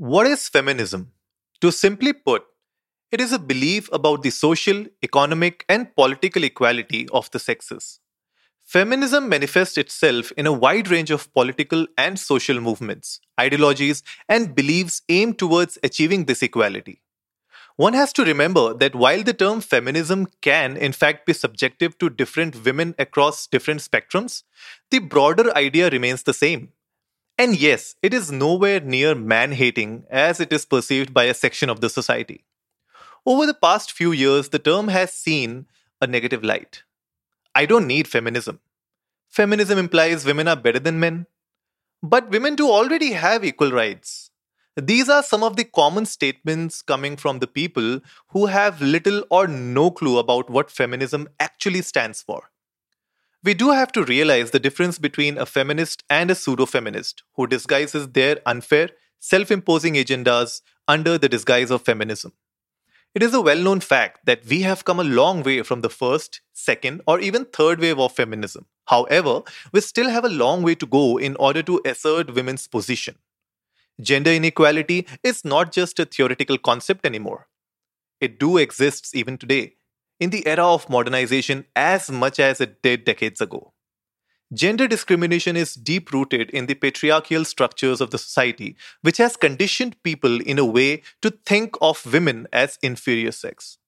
What is feminism? To simply put, it is a belief about the social, economic, and political equality of the sexes. Feminism manifests itself in a wide range of political and social movements, ideologies, and beliefs aimed towards achieving this equality. One has to remember that while the term feminism can, in fact, be subjective to different women across different spectrums, the broader idea remains the same. And yes, it is nowhere near man-hating as it is perceived by a section of the society. Over the past few years, the term has seen a negative light. I don't need feminism. Feminism implies women are better than men. But women do already have equal rights. These are some of the common statements coming from the people who have little or no clue about what feminism actually stands for. We do have to realize the difference between a feminist and a pseudo-feminist who disguises their unfair, self-imposing agendas under the disguise of feminism. It is a well-known fact that we have come a long way from the first, second, or even third wave of feminism. However, we still have a long way to go in order to assert women's position. Gender inequality is not just a theoretical concept anymore. It do exists even today, in the era of modernization as much as it did decades ago. Gender discrimination is deep-rooted in the patriarchal structures of the society, which has conditioned people in a way to think of women as inferior sex.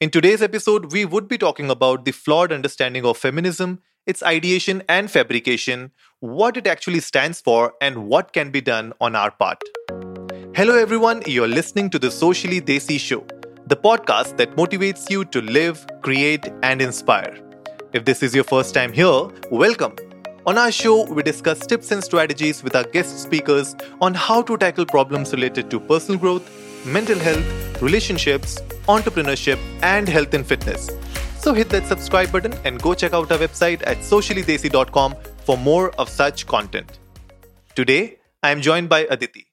In today's episode, we would be talking about the flawed understanding of feminism, its ideation and fabrication, what it actually stands for, and what can be done on our part. Hello everyone, you're listening to The Socially Desi Show, the podcast that motivates you to live, create, and inspire. If this is your first time here, welcome. On our show, we discuss tips and strategies with our guest speakers on how to tackle problems related to personal growth, mental health, relationships, entrepreneurship, and health and fitness. So hit that subscribe button and go check out our website at sociallydesi.com for more of such content. Today, I am joined by Aditi.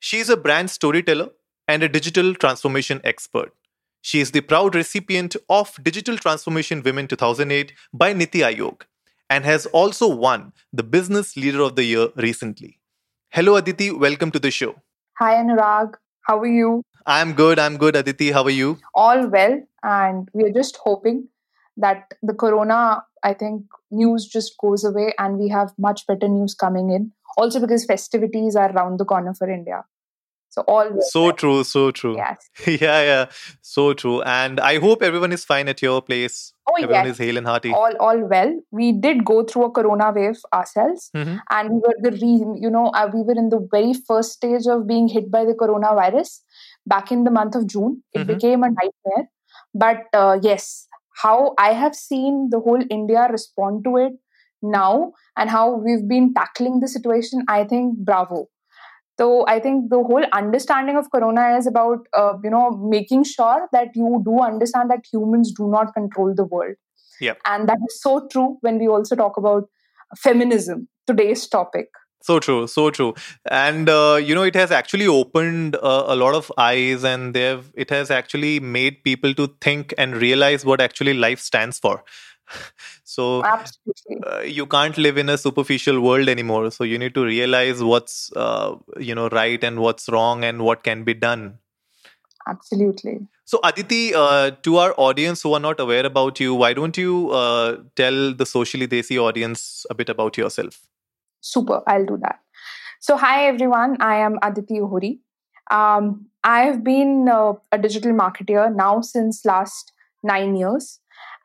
She is a brand storyteller and a digital transformation expert. She is the proud recipient of Digital Transformation Women 2008 by Niti Aayog and has also won the Business Leader of the Year recently. Hello Aditi, welcome to the show. Hi Anurag, how are you? I'm good Aditi, how are you? All well, and we are just hoping that the corona, I think, news just goes away and we have much better news coming in. Also because festivities are around the corner for India. So true. Yes. Yeah. So true. And I hope everyone is fine at your place. Oh, everyone yes. is hale and hearty. All well. We did go through a corona wave ourselves, and we were we were in the very first stage of being hit by the coronavirus back in the month of June. It became a nightmare. But yes, how I have seen the whole India respond to it now, and how we've been tackling the situation, I think, bravo. So I think the whole understanding of corona is about, making sure that you do understand that humans do not control the world. Yep. And that is so true when we also talk about feminism, today's topic. So true. And, it has actually opened a lot of eyes, and it has actually made people to think and realize what actually life stands for. So you can't live in a superficial world anymore. So you need to realize what's, right and what's wrong and what can be done. Absolutely. So Aditi, to our audience who are not aware about you, why don't you tell the Socially Desi audience a bit about yourself? Super, I'll do that. So hi everyone, I am Aditi Ohri. I have been a digital marketer now since last 9 years.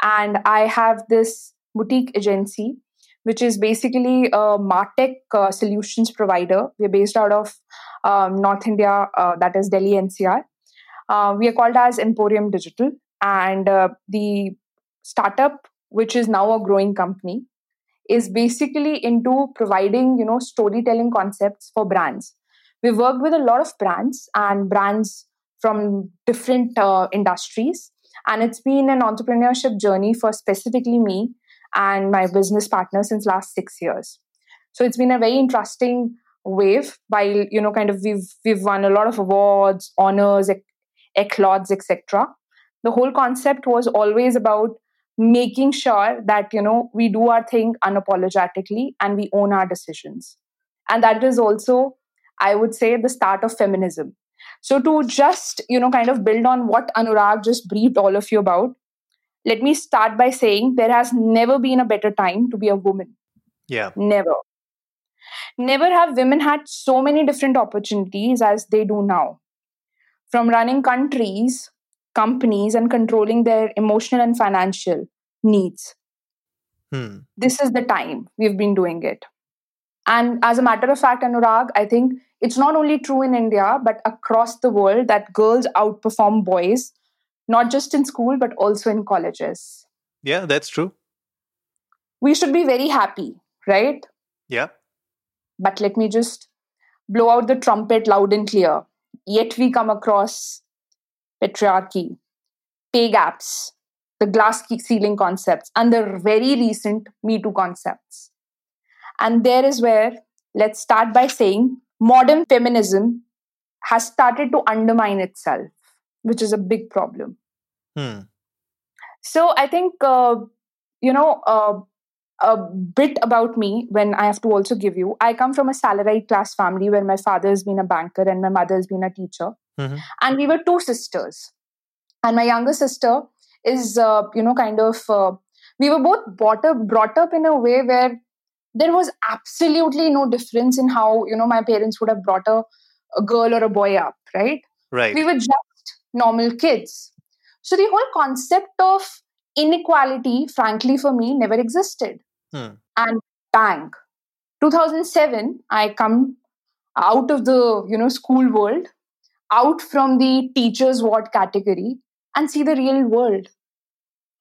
And I have this boutique agency, which is basically a MarTech solutions provider. We're based out of North India, that is Delhi NCR. We are called as Emporium Digital. And the startup, which is now a growing company, is basically into providing, storytelling concepts for brands. We've worked with a lot of brands and brands from different industries. And it's been an entrepreneurship journey for specifically me and my business partner since last 6 years. So it's been a very interesting wave. While, we've won a lot of awards, honors, eclogues, etc. The whole concept was always about making sure that, we do our thing unapologetically and we own our decisions. And that is also, I would say, the start of feminism. So to just, kind of build on what Anurag just briefed all of you about, let me start by saying there has never been a better time to be a woman. Yeah. Never. Never have women had so many different opportunities as they do now. From running countries, companies, and controlling their emotional and financial needs. This is the time we've been doing it. And as a matter of fact, Anurag, I think it's not only true in India, but across the world that girls outperform boys, not just in school, but also in colleges. Yeah, that's true. We should be very happy, right? Yeah. But let me just blow out the trumpet loud and clear. Yet we come across patriarchy, pay gaps, the glass ceiling concepts, and the very recent Me Too concepts. And there is where, let's start by saying, modern feminism has started to undermine itself, which is a big problem. So I think, a bit about me, when I have to also give you, I come from a salaried class family where my father has been a banker and my mother has been a teacher. And we were two sisters. And my younger sister is, we were both brought up in a way where there was absolutely no difference in how, my parents would have brought a girl or a boy up, right? Right. We were just normal kids. So the whole concept of inequality, frankly, for me, never existed. And bang, 2007, I come out of the, school world, out from the teacher's ward category and see the real world.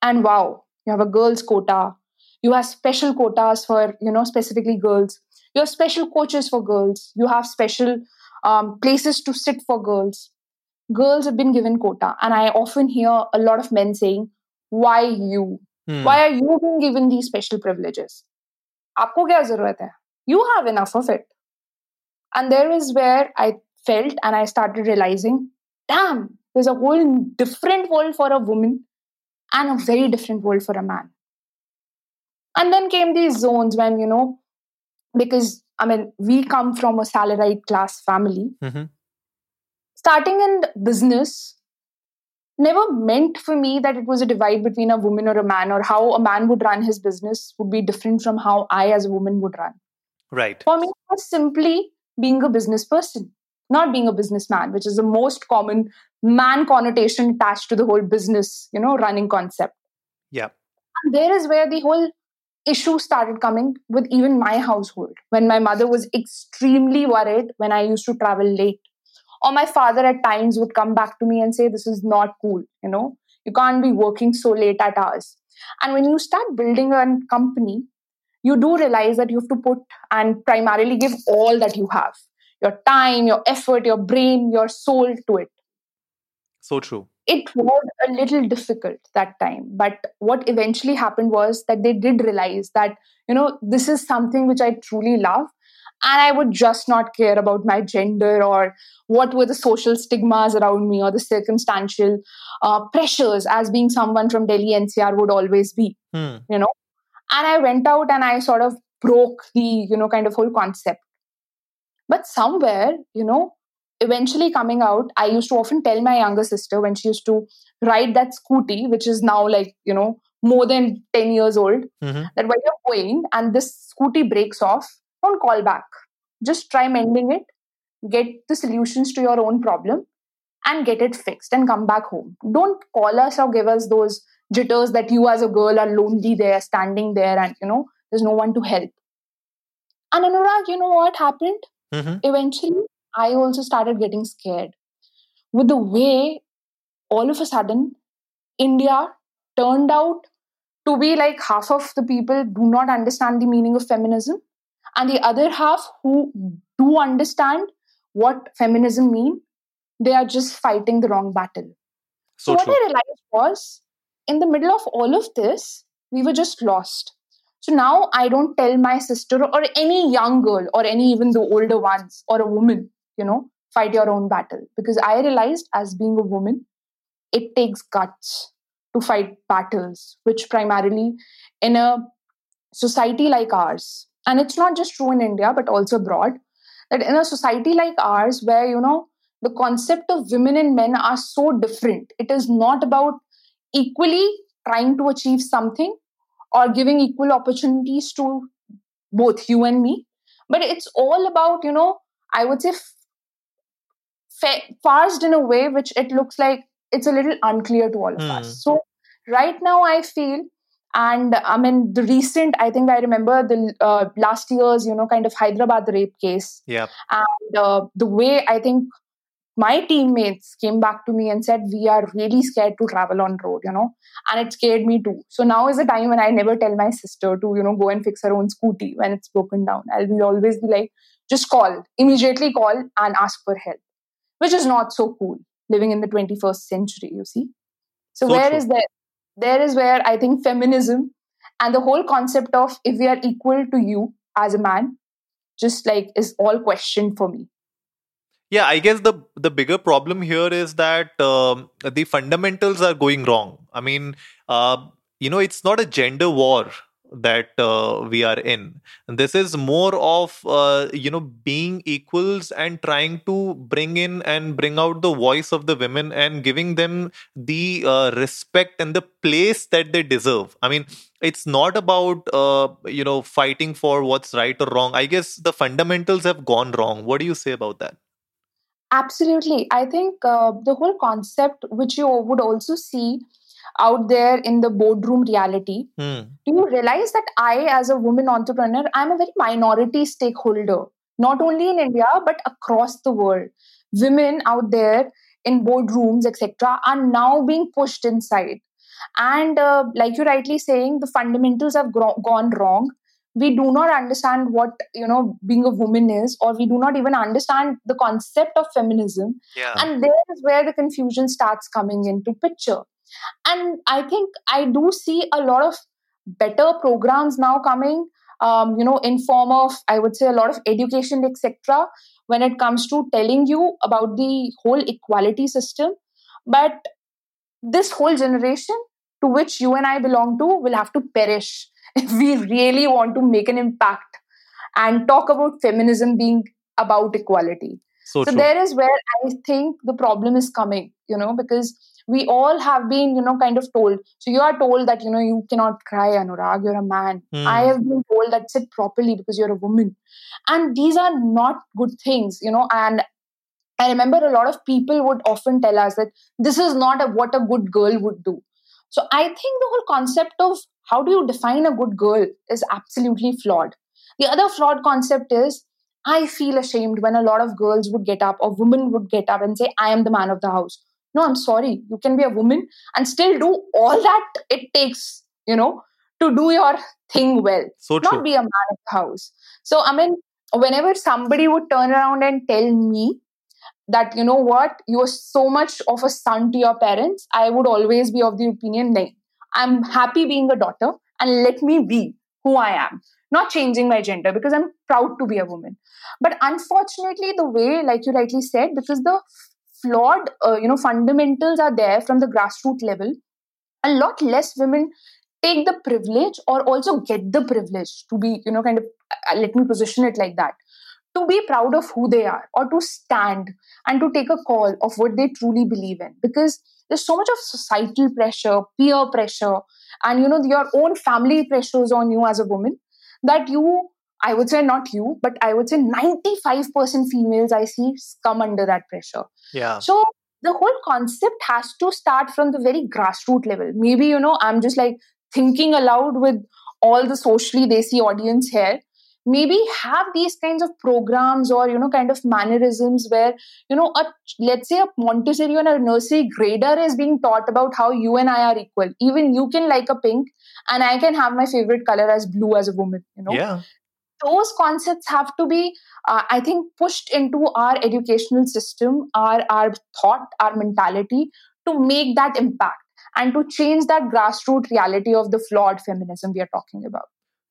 And wow, you have a girls' quota. You have special quotas for, specifically girls. You have special coaches for girls. You have special places to sit for girls. Girls have been given quota. And I often hear a lot of men saying, why you? Why are you being given these special privileges? Aapko kya zarurat hai? You have enough of it. And there is where I felt and I started realizing, damn, there's a whole different world for a woman and a very different world for a man. And then came these zones when, because, we come from a salaried class family. Starting in business never meant for me that it was a divide between a woman or a man, or how a man would run his business would be different from how I as a woman would run. Right. For me, it was simply being a business person, not being a businessman, which is the most common man connotation attached to the whole business, running concept. Yeah. And there is where the whole issue started coming with even my household, when my mother was extremely worried when I used to travel late, or my father at times would come back to me and say, this is not cool, you can't be working so late at hours. And when you start building a company, you do realize that you have to put and primarily give all that you have, your time, your effort, your brain, your soul to it. So true. It was a little difficult that time. But what eventually happened was that they did realize that, this is something which I truly love. And I would just not care about my gender or what were the social stigmas around me or the circumstantial pressures as being someone from Delhi NCR would always be, And I went out and I sort of broke the, whole concept. But somewhere, eventually coming out, I used to often tell my younger sister when she used to ride that scooty, which is now like, more than 10 years old, that when you're going and this scooty breaks off, don't call back. Just try mending it, get the solutions to your own problem and get it fixed and come back home. Don't call us or give us those jitters that you as a girl are lonely there, standing there and, there's no one to help. And Anurag, you know what happened? Eventually, I also started getting scared with the way all of a sudden India turned out to be like half of the people do not understand the meaning of feminism and the other half who do understand what feminism means, they are just fighting the wrong battle. So what I realized was in the middle of all of this, we were just lost. So now I don't tell my sister or any young girl or any even the older ones or a woman, fight your own battle. Because I realized as being a woman, it takes guts to fight battles, which primarily in a society like ours, and it's not just true in India, but also abroad, that in a society like ours, where, you know, the concept of women and men are so different, it is not about equally trying to achieve something or giving equal opportunities to both you and me. But it's all about, you know, I would say parsed in a way which it looks like it's a little unclear to all of us. So right now I feel, and I mean, the recent, I think I remember the last year's, you know, kind of Hyderabad rape case. Yeah. And the way I think my teammates came back to me and said, we are really scared to travel on road, you know, and it scared me too. So now is the time when I never tell my sister to, you know, go and fix her own scooty when it's broken down. I will always be like, just call, immediately call and ask for help, which is not so cool living in the 21st century, you see. So where true. Is that? There is where I think feminism and the whole concept of if we are equal to you as a man, just like is all questioned for me. Yeah, I guess the bigger problem here is that the fundamentals are going wrong. I mean, you know, it's not a gender war that we are in. This is more of, you know, being equals and trying to bring in and bring out the voice of the women and giving them the respect and the place that they deserve. I mean, it's not about, you know, fighting for what's right or wrong. I guess the fundamentals have gone wrong. What do you say about that? Absolutely. I think the whole concept, which you would also see out there in the boardroom reality, do you realize that I, as a woman entrepreneur, I'm a very minority stakeholder, not only in India, but across the world. Women out there in boardrooms, etc., are now being pushed inside. And like you're rightly saying, the fundamentals have gone wrong. We do not understand what, you know, being a woman is, or we do not even understand the concept of feminism. Yeah. And there is where the confusion starts coming into picture. And I think I do see a lot of better programs now coming, you know, in form of, I would say, a lot of education, etc., when it comes to telling you about the whole equality system. But this whole generation to which you and I belong to will have to perish if we really want to make an impact and talk about feminism being about equality. So there is where I think the problem is coming, you know, because we all have been, you know, kind of told. So you are told that, you know, you cannot cry, Anurag, you're a man. I have been told that sit properly because you're a woman. And these are not good things, you know. And I remember a lot of people would often tell us that this is not what a good girl would do. So I think the whole concept of how do you define a good girl is absolutely flawed. The other flawed concept is, I feel ashamed when a lot of girls would get up or women would get up and say, I am the man of the house. No, I'm sorry. You can be a woman and still do all that it takes, you know, to do your thing well. So true. Not be a man of the house. So, I mean, whenever somebody would turn around and tell me that, you know what, you are so much of a son to your parents, I would always be of the opinion, like, I'm happy being a daughter and let me be who I am. Not changing my gender because I'm proud to be a woman. But unfortunately, the way, like you rightly said, because the flawed, you know, fundamentals are there from the grassroots level, a lot less women take the privilege or also get the privilege to be, you know, kind of, let me position it like that, to be proud of who they are or to stand and to take a call of what they truly believe in. Because there's so much of societal pressure, peer pressure, and, you know, your own family pressures on you as a woman that you, I would say not you, but I would say 95% females I see come under that pressure. Yeah. So the whole concept has to start from the very grassroots level. Maybe, you know, I'm just like thinking aloud with all the socially desi audience here. Maybe have these kinds of programs or, you know, kind of mannerisms where, you know, let's say a Montessori and a nursery grader is being taught about how you and I are equal. Even you can like a pink and I can have my favorite color as blue as a woman, you know. Yeah. Those concepts have to be, I think, pushed into our educational system, our thought, our mentality to make that impact and to change that grassroots reality of the flawed feminism we are talking about.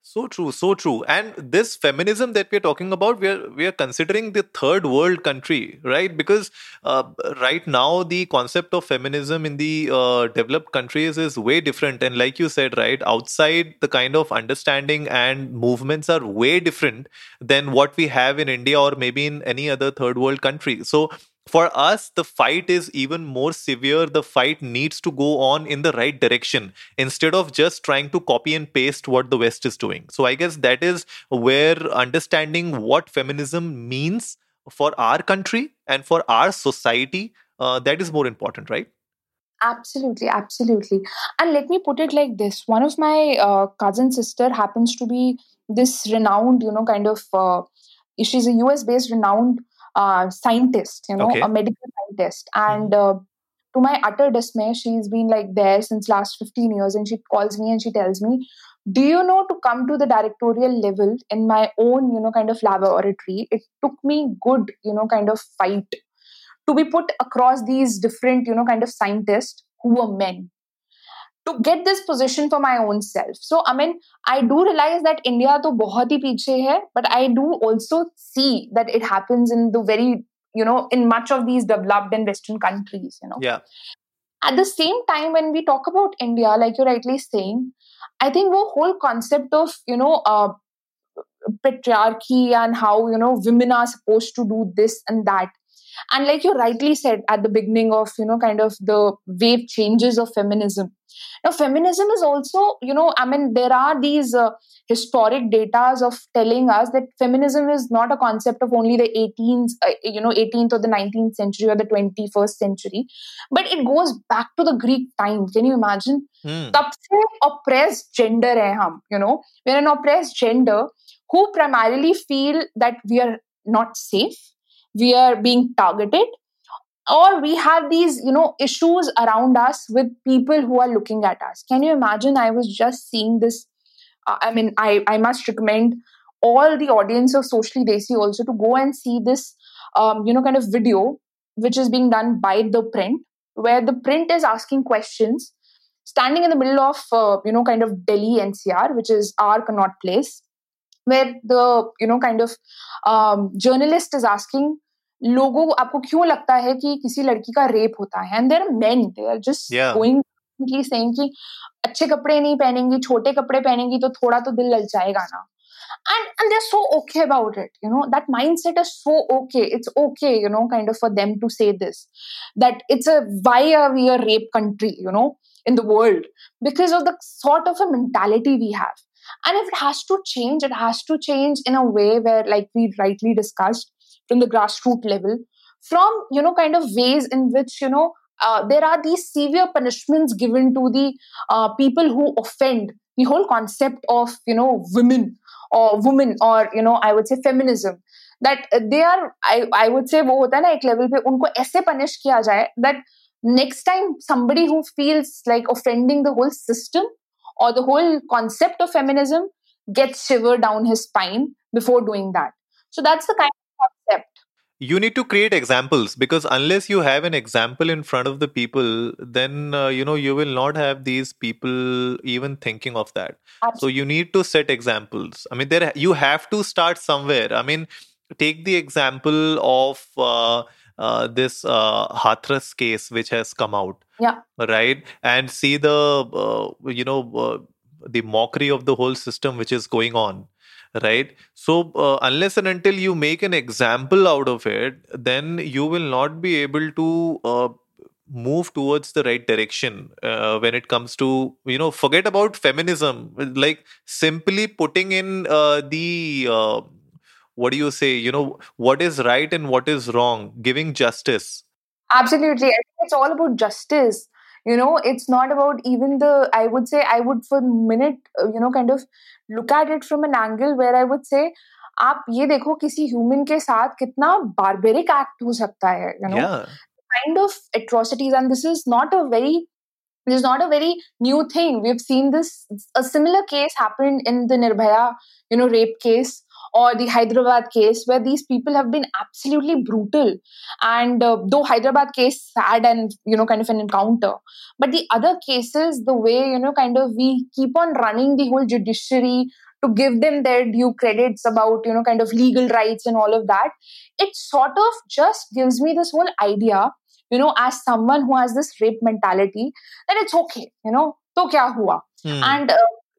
So true, so true. And this feminism that we're talking about, we are considering the third world country, right? Because right now, the concept of feminism in the developed countries is way different. And like you said, right, outside the kind of understanding and movements are way different than what we have in India or maybe in any other third world country. So for us, the fight is even more severe. The fight needs to go on in the right direction instead of just trying to copy and paste what the West is doing. So I guess that is where understanding what feminism means for our country and for our society, that is more important, right? Absolutely, absolutely. And let me put it like this. One of my cousin sister happens to be this renowned, she's a US-based renowned scientist, a medical scientist, and to my utter dismay, she's been like there since last 15 years, and she calls me and she tells me, do you know, to come to the directorial level in my own laboratory, it took me good fight to be put across these different scientists who were men to get this position for my own self. So, I mean, I do realize that India toh bahut hi piche hai, but I do also see that it happens in the very, in much of these developed and Western countries, Yeah. At the same time, when we talk about India, like you're rightly saying, I think the whole concept of, patriarchy and how, women are supposed to do this and that. And like you rightly said at the beginning of, the wave changes of feminism. Now, feminism is also, there are these historic datas of telling us that feminism is not a concept of only the 18th or the 19th century or the 21st century, but it goes back to the Greek time. Can you imagine? Tab se oppressed gender hai hum, we're an oppressed gender who primarily feel that we are not safe, we are being targeted, or we have these, issues around us with people who are looking at us. Can you imagine? I was just seeing this. I must recommend all the audience of Socially Desi also to go and see this, video, which is being done by The Print, where The Print is asking questions, standing in the middle of, Delhi NCR, which is our Connaught Place, where the, journalist is asking, लोगों आपको क्यों लगता है कि किसी लड़की का rape होता है? And there are men, they are just going saying कि अच्छे कपड़े नहीं पहनेंगी, छोटे कपड़े पहनेंगी तो थोड़ा तो दिल ललचाएगा ना. And they're so okay about it, that mindset is so okay. It's okay, for them to say this, that why are we a rape country, in the world? Because of the sort of a mentality we have. And if it has to change in a way where, like we rightly discussed, from the grassroots level, from, ways in which, there are these severe punishments given to the people who offend. The whole concept of, women or, I would say feminism, that they are, I would say, wo hota hai na, ek level pe unko aise punish kiya jaye that next time somebody who feels like offending the whole system or the whole concept of feminism gets shiver down his spine before doing that. So that's the kind of concept. You need to create examples, because unless you have an example in front of the people, then, you will not have these people even thinking of that. Absolutely. So you need to set examples. I mean, there you have to start somewhere. I mean, take the example of this Hathras case, which has come out. Yeah. Right. And see the mockery of the whole system, which is going on. Right. So unless and until you make an example out of it, then you will not be able to move towards the right direction when it comes to, forget about feminism, like simply putting in what is right and what is wrong, giving justice. Absolutely. I think it's all about justice. It's not about even I would for a minute, look at it from an angle where I would say, आप ये देखो किसी human के साथ कितना barbaric act हो सकता है, Yeah. Kind of atrocities, and this is not a very new thing. We've seen a similar case happen in the Nirbhaya, rape case, or the Hyderabad case, where these people have been absolutely brutal. And though Hyderabad case sad and, an encounter, but the other cases, the way, we keep on running the whole judiciary to give them their due credits about, you know, kind of legal rights and all of that. It sort of just gives me this whole idea, you know, as someone who has this rape mentality, that it's okay, you know, toh kya hua? And,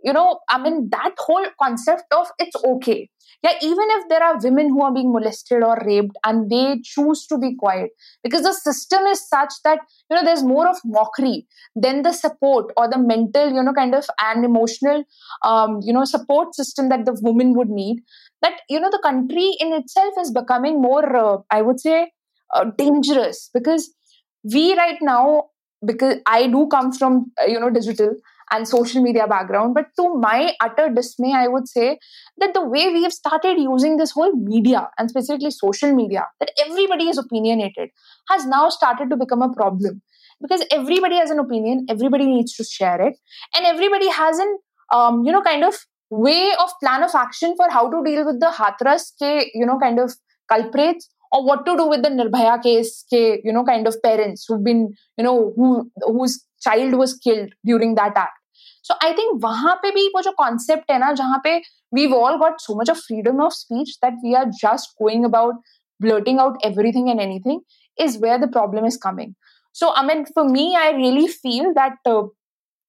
you know, I mean, that whole concept of it's okay. Yeah, even if there are women who are being molested or raped and they choose to be quiet, because the system is such that, you know, there's more of mockery than the support or the mental, you know, kind of and emotional, you know, support system that the woman would need, that, you know, the country in itself is becoming more, I would say, dangerous, because we right now, because I do come from, you know, digital and social media background, but to my utter dismay, I would say that the way we have started using this whole media and specifically social media, that everybody is opinionated, has now started to become a problem, because everybody has an opinion, everybody needs to share it, and everybody has an, you know, kind of way of plan of action for how to deal with the Hathras ke, you know, kind of culprits, or what to do with the Nirbhaya case ke, you know, kind of parents who've been, you know, whose child was killed during that act. So I think wahan pe bhi wo jo concept hai na, jahan pe we've all got so much of freedom of speech that we are just going about blurting out everything and anything, is where the problem is coming. So I mean, for me, I really feel that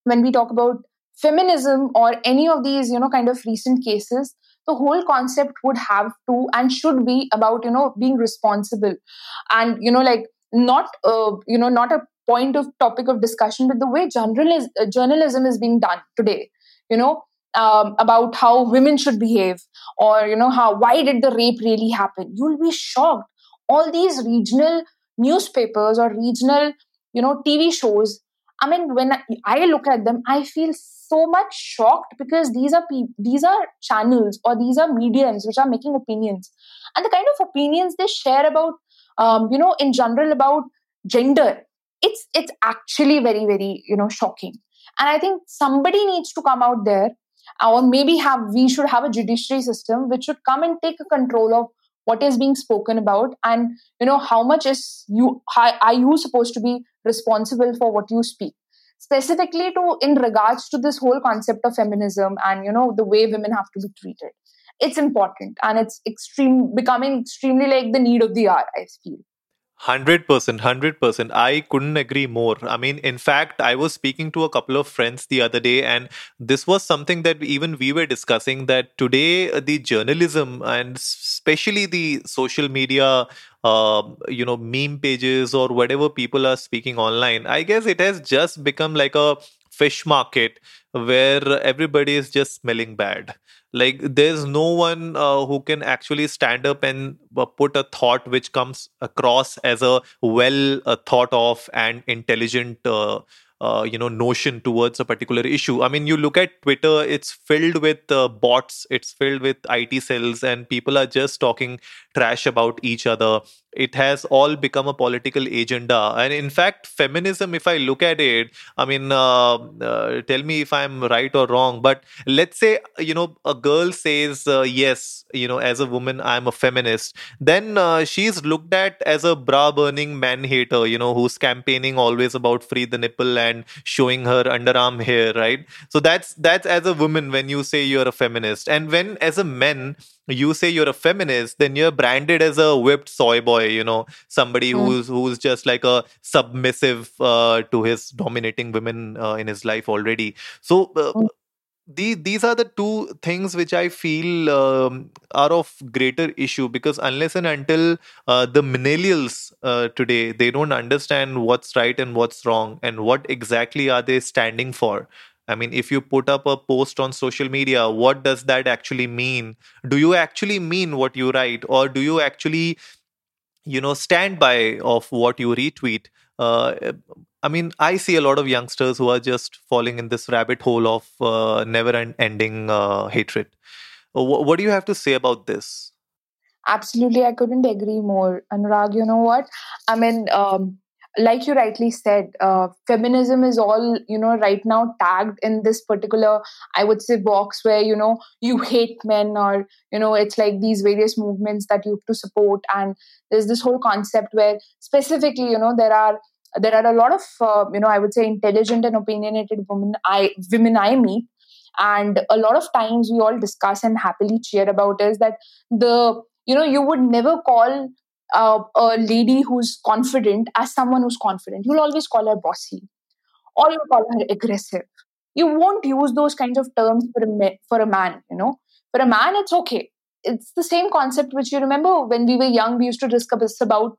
when we talk about feminism or any of these, you know, kind of recent cases, the whole concept would have to and should be about, you know, being responsible and, you know, like not, you know, not a point of topic of discussion, but the way journalism is being done today, you know, about how women should behave, or, you know, how, why did the rape really happen? You'll be shocked. All these regional newspapers or regional, you know, TV shows, I mean, when I look at them, I feel so much shocked, because these are channels or these are mediums which are making opinions, and the kind of opinions they share about, you know, in general about gender, it's actually very, very, you know, shocking. And I think somebody needs to come out there, or maybe we should have a judiciary system which should come and take a control of what is being spoken about, and, you know, how much are you supposed to be responsible for what you speak, specifically to in regards to this whole concept of feminism and, you know, the way women have to be treated. It's important, and it's becoming extremely like the need of the hour, I feel. 100%. I couldn't agree more. I mean, in fact, I was speaking to a couple of friends the other day, and this was something that even we were discussing, that today the journalism and especially the social media, you know, meme pages or whatever people are speaking online, I guess it has just become like a fish market where everybody is just smelling bad. Like, there's no one who can actually stand up and put a thought which comes across as a well thought of and intelligent, you know, notion towards a particular issue. I mean, you look at Twitter, it's filled with bots, it's filled with IT cells, and people are just talking trash about each other. It has all become a political agenda. And in fact, feminism, if I look at it, I mean, tell me if I'm right or wrong, but let's say, you know, a girl says, yes, you know, as a woman, I'm a feminist. Then she's looked at as a bra-burning man-hater, you know, who's campaigning always about free the nipple and showing her underarm hair, right? So that's as a woman when you say you're a feminist. And when as a man, you say you're a feminist, then you're branded as a whipped soy boy, you know, somebody who's just like a submissive to his dominating women in his life already. So these are the two things which I feel are of greater issue, because unless and until the millennials today, they don't understand what's right and what's wrong and what exactly are they standing for. I mean, if you put up a post on social media, what does that actually mean? Do you actually mean what you write, or do you actually, you know, stand by of what you retweet? I mean, I see a lot of youngsters who are just falling in this rabbit hole of never-ending hatred. What do you have to say about this? Absolutely, I couldn't agree more, Anurag. You know what? I mean, like you rightly said, feminism is all, you know, right now tagged in this particular, I would say, box where, you know, you hate men, or, you know, it's like these various movements that you have to support. And there's this whole concept where specifically, you know, there are a lot of, you know, I would say intelligent and opinionated women I meet And a lot of times we all discuss and happily cheer about is that you would never call a lady who's confident as someone who's confident. You'll always call her bossy, or you'll call her aggressive. You won't use those kinds of terms for a man, For a man, it's okay. It's the same concept which you remember when we were young, we used to discuss about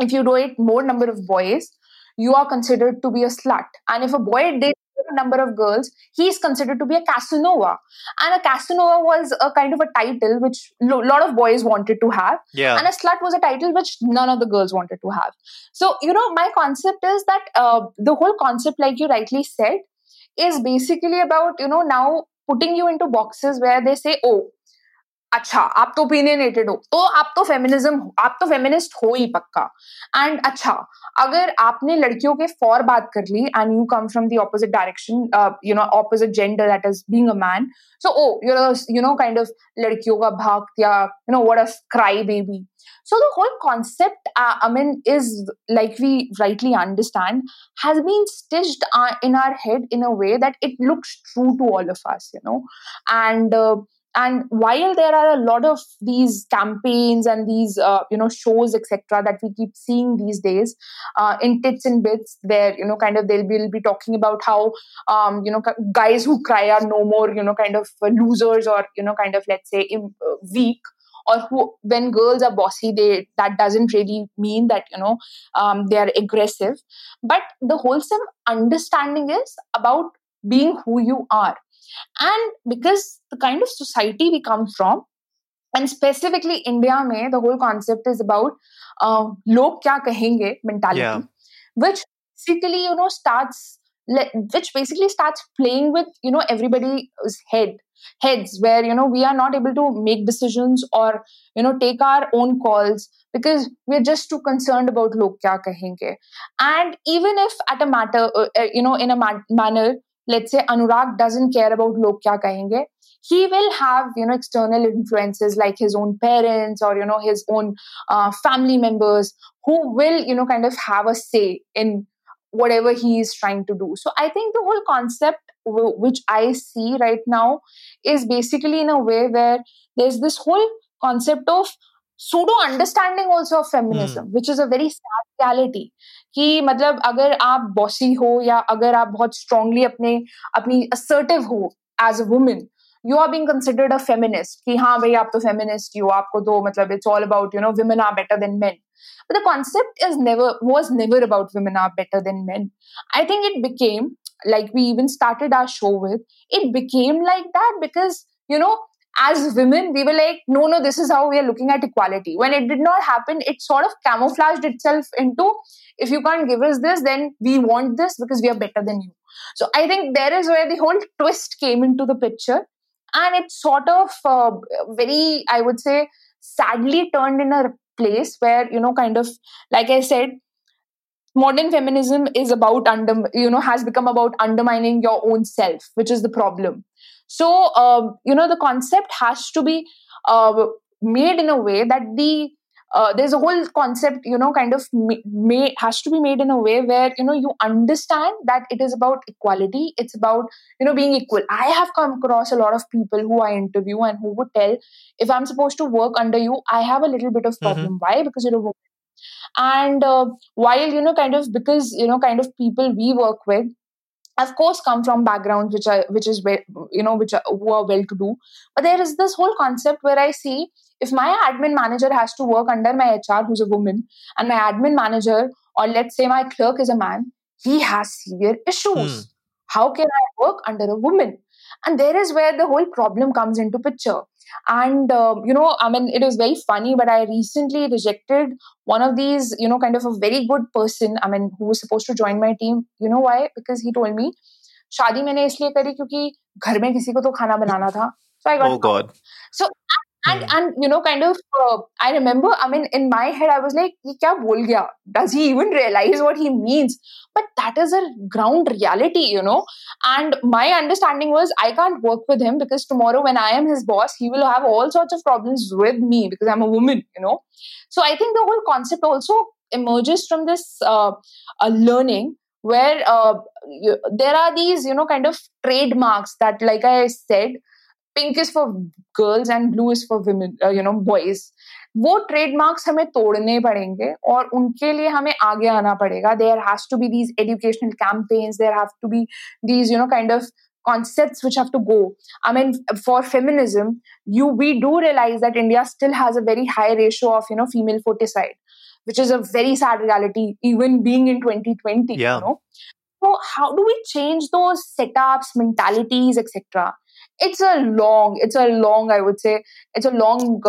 if you date more number of boys, you are considered to be a slut. And if a boy dates a number of girls, he is considered to be a Casanova. And a Casanova was a kind of a title which a lot of boys wanted to have. Yeah. And a slut was a title which none of the girls wanted to have. So, my concept is that the whole concept, like you rightly said, is basically about, now putting you into boxes where they say, oh, अच्छा आप तो opinionated हो तो आप तो feminist हो ही पक्का and अच्छा अगर आपने लड़कियों के for बात कर ली and you come from the opposite direction opposite gender that is being a man so oh you're a, kind of लड़कियों का भक्त या what a cry baby so the whole concept is like we rightly understand has been stitched in our head in a way that it looks true to all of us And while there are a lot of these campaigns and these, shows, etc., that we keep seeing these days in tits and bits, where, they'll be talking about how, guys who cry are no more, losers or, let's say, weak. Or who, when girls are bossy, that doesn't really mean that, they are aggressive. But the wholesome understanding is about being who you are. And because the kind of society we come from, and specifically India, mein, the whole concept is about log kya kahenge mentality, yeah. which basically starts playing with, everybody's heads where, we are not able to make decisions or, take our own calls because we're just too concerned about log kya kahenge. And even if at a matter, in a manner, let's say Anurag doesn't care about log kya kahenge, he will have, external influences like his own parents or, his own family members who will, have a say in whatever he is trying to do. So I think the whole concept which I see right now is basically in a way where there's this whole concept of pseudo understanding also of feminism, which is a very sad reality. कि मतलब अगर आप bossy हो या अगर आप बहुत strongly अपनी assertive हो as a woman, you are being considered a feminist. कि हाँ भाई आप तो feminist हो, आपको तो मतलब it's all about women are better than men. But the concept was never about women are better than men. I think it became like we even started our show with. It became like that because as women, we were like, no, this is how we are looking at equality. When it did not happen, it sort of camouflaged itself into, if you can't give us this, then we want this because we are better than you. So I think there is where the whole twist came into the picture. And it sort of very, I would say, sadly turned in a place where, like I said, modern feminism is about, has become about undermining your own self, which is the problem. So, the concept has to be made in a way that there's a whole concept, has to be made in a way where, you understand that it is about equality. It's about, being equal. I have come across a lot of people who I interview and who would tell, if I'm supposed to work under you, I have a little bit of problem. Why? Because you're a woman. And while, because, people we work with, of course, come from backgrounds who are well to do. But there is this whole concept where I see if my admin manager has to work under my HR, who's a woman, and my admin manager, or let's say my clerk is a man, he has severe issues. How can I work under a woman? And there is where the whole problem comes into picture. And, it is very funny, but I recently rejected one of these, a very good person, who was supposed to join my team. You know why? Because he told me, "Shadi maine isliye kari kyunki ghar mein kisi ko to khana banana tha." So I got God. So, I remember, in my head, I was like, "Ye kya bol gaya? Does he even realize what he means?" But that is a ground reality, And my understanding was I can't work with him because tomorrow when I am his boss, he will have all sorts of problems with me because I'm a woman, So I think the whole concept also emerges from this learning where there are these, kind of trademarks that, like I said, pink is for girls and blue is for women, boys. वो trademarks हमें तोड़ने पड़ेंगे और उनके लिए हमें आगे आना पड़ेगा. There has to be these educational campaigns. There have to be these, kind of concepts which have to go. I mean, for feminism, we do realize that India still has a very high ratio of, female foeticide, which is a very sad reality, even being in 2020, So how do we change those setups, mentalities, etc.? It's a long, I would say, it's a long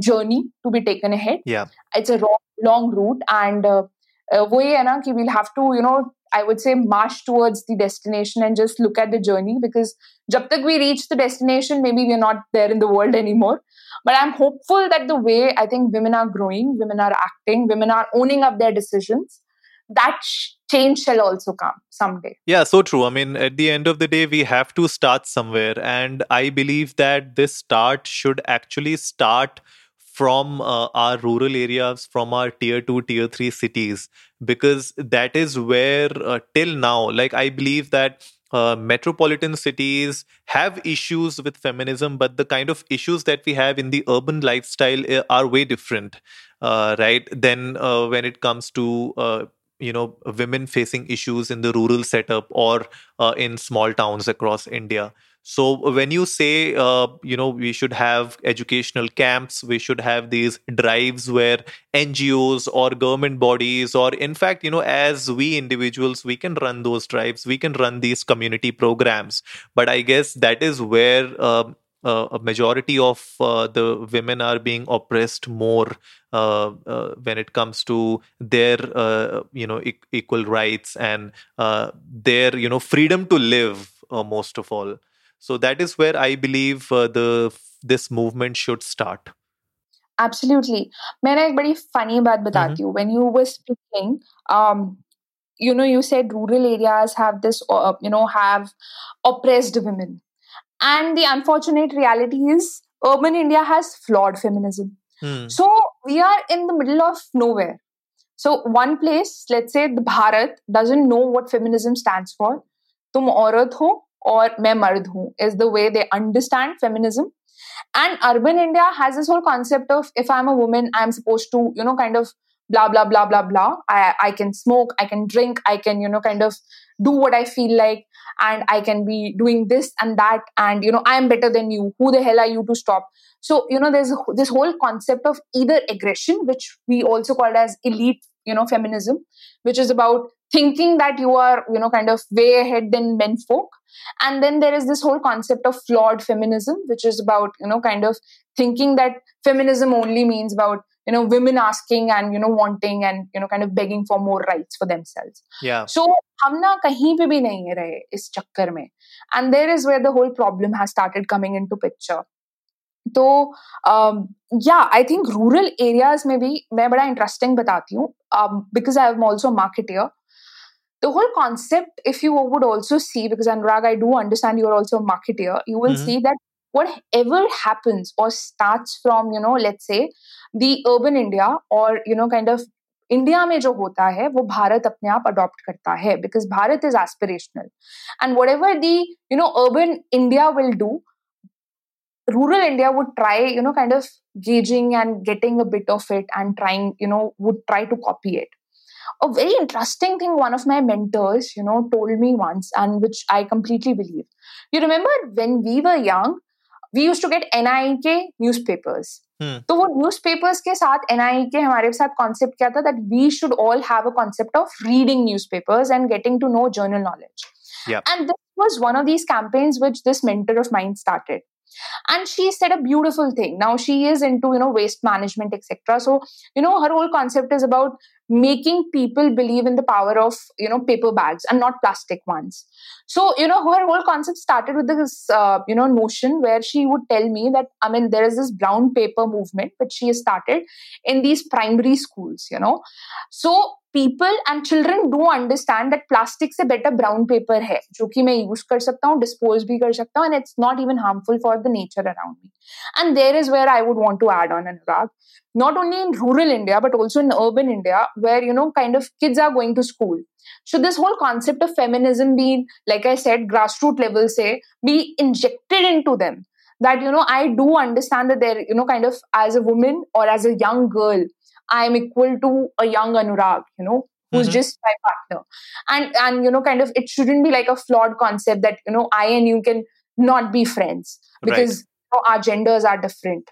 journey to be taken ahead. Yeah. It's a long route. And we'll have to, I would say, march towards the destination and just look at the journey, because jab tak we reach the destination, maybe we're not there in the world anymore. But I'm hopeful that the way I think women are growing, women are acting, women are owning up their decisions, that change shall also come someday. Yeah, so true. I mean, at the end of the day, we have to start somewhere. And I believe that this start should actually start from our rural areas, from our tier 2, tier 3 cities, because that is where till now, like I believe that metropolitan cities have issues with feminism, but the kind of issues that we have in the urban lifestyle are way different, right? Then when it comes to women facing issues in the rural setup or in small towns across India. So when you say, we should have educational camps, we should have these drives where NGOs or government bodies, or in fact, as we individuals, we can run those drives, we can run these community programs. But I guess that is where a majority of the women are being oppressed more when it comes to their, equal rights and their, freedom to live, most of all. So that is where I believe this movement should start. Absolutely. I have a very funny thing to tell you. When you were speaking, you said rural areas have this, have oppressed women. And the unfortunate reality is urban India has flawed feminism. So we are in the middle of nowhere. So one place, let's say the Bharat, doesn't know what feminism stands for. Tum aurat ho aur main mard hu is the way they understand feminism. And urban India has this whole concept of, if I'm a woman, I'm supposed to, kind of blah, blah, blah, blah, blah. I can smoke, I can drink, I can, kind of do what I feel like, and I can be doing this and that, and I am better than you. Who the hell are you to stop? So there's this whole concept of either aggression, which we also called as elite, feminism, which is about thinking that you are, kind of way ahead than men folk. And then there is this whole concept of flawed feminism, which is about, kind of thinking that feminism only means about, women asking and, wanting and, kind of begging for more rights for themselves. Yeah. So, hum na kahin pe bhi nahi rahe is chakkar mein. And there is where the whole problem has started coming into picture. So, I think rural areas mein bhi, main bada interesting batati hu, because I am also a marketer. The whole concept, if you would also see, because Anurag, I do understand you are also a marketer, you will see that whatever happens or starts from, let's say, the urban India or, kind of India mein jo hota hai, wo Bharat apne aap adopt karta hai, because Bharat is aspirational. And whatever the, urban India will do, rural India would try, kind of gauging and getting a bit of it and trying, would try to copy it. A very interesting thing one of my mentors, told me once, and which I completely believe. You remember when we were young, we used to get NIEK newspapers. So wo newspapers ke saath NIEK hamare saath concept kya tha, that we should all have a concept of reading newspapers and getting to know journal knowledge. Yep. And this was one of these campaigns which this mentor of mine started. And she said a beautiful thing. Now she is into, waste management, etc. So, her whole concept is about making people believe in the power of, paper bags and not plastic ones. So, her whole concept started with this, notion where she would tell me that, I mean, there is this brown paper movement, which she has started in these primary schools, So people and children do understand that plastic se better brown paper hai, jo ki main use kar sakta hun, dispose bhi kar sakta hun, and it's not even harmful for the nature around me. And there is where I would want to add on, Anurag, not only in rural India, but also in urban India, where, you know, kind of kids are going to school. So this whole concept of feminism being, like I said, grassroots level say, be injected into them. That, you know, I do understand that they're, you know, kind of as a woman or as a young girl, I am equal to a young Anurag, you know, who's just my partner. And, you know, kind of, it shouldn't be like a flawed concept that, you know, I and you can not be friends because you know, our genders are different.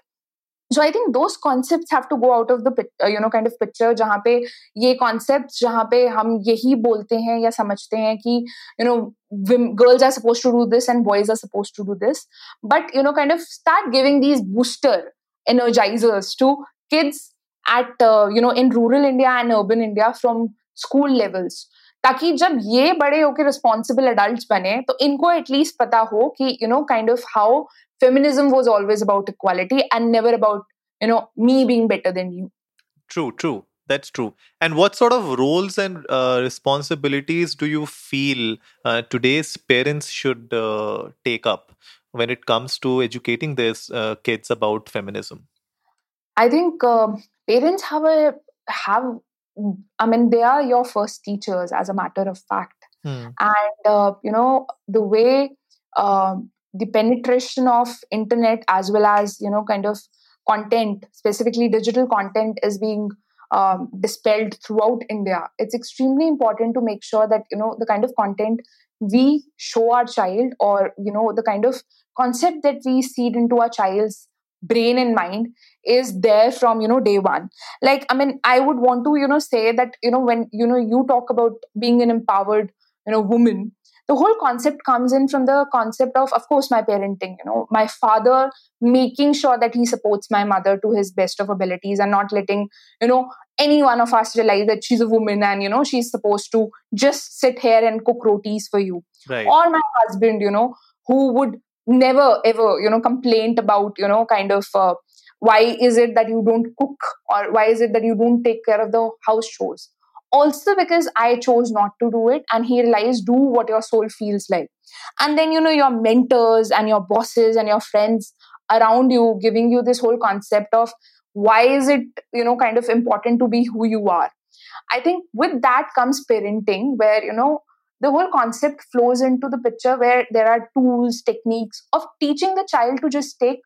So I think those concepts have to go out of the, you know, kind of picture जहाँ पे ये concepts, जहाँ पे हम यही बोलते हैं या समझते हैं कि, you know, girls are supposed to do this and boys are supposed to do this. But, you know, kind of start giving these booster energizers to kids at, you know, in rural India and urban India from school levels. ताकि जब ये बड़े होके responsible adults बने, तो इनको at least पता हो कि, you know, kind of how feminism was always about equality and never about, you know, me being better than you. True. That's true. And what sort of roles and responsibilities do you feel today's parents should take up when it comes to educating their kids about feminism? I think parents they are your first teachers, as a matter of fact. And, you know, the way the penetration of internet as well as, you know, kind of content, specifically digital content, is being dispelled throughout India. It's extremely important to make sure that, you know, the kind of content we show our child or, you know, the kind of concept that we seed into our child's brain and mind is there from, you know, day one. Like, I mean, I would want to, you know, say that, you know, when, you know, you talk about being an empowered, you know, woman, the whole concept comes in from the concept of course, my parenting, you know, my father making sure that he supports my mother to his best of abilities and not letting, you know, any one of us realize that she's a woman and, you know, she's supposed to just sit here and cook rotis for you. Right. Or my husband, you know, who would never ever, you know, complained about, you know, kind of why is it that you don't cook or why is it that you don't take care of the house chores. Also because I chose not to do it, and he realized, do what your soul feels like. And then, you know, your mentors and your bosses and your friends around you giving you this whole concept of why is it, you know, kind of important to be who you are. I think with that comes parenting, where, you know, the whole concept flows into the picture where there are tools, techniques of teaching the child to just take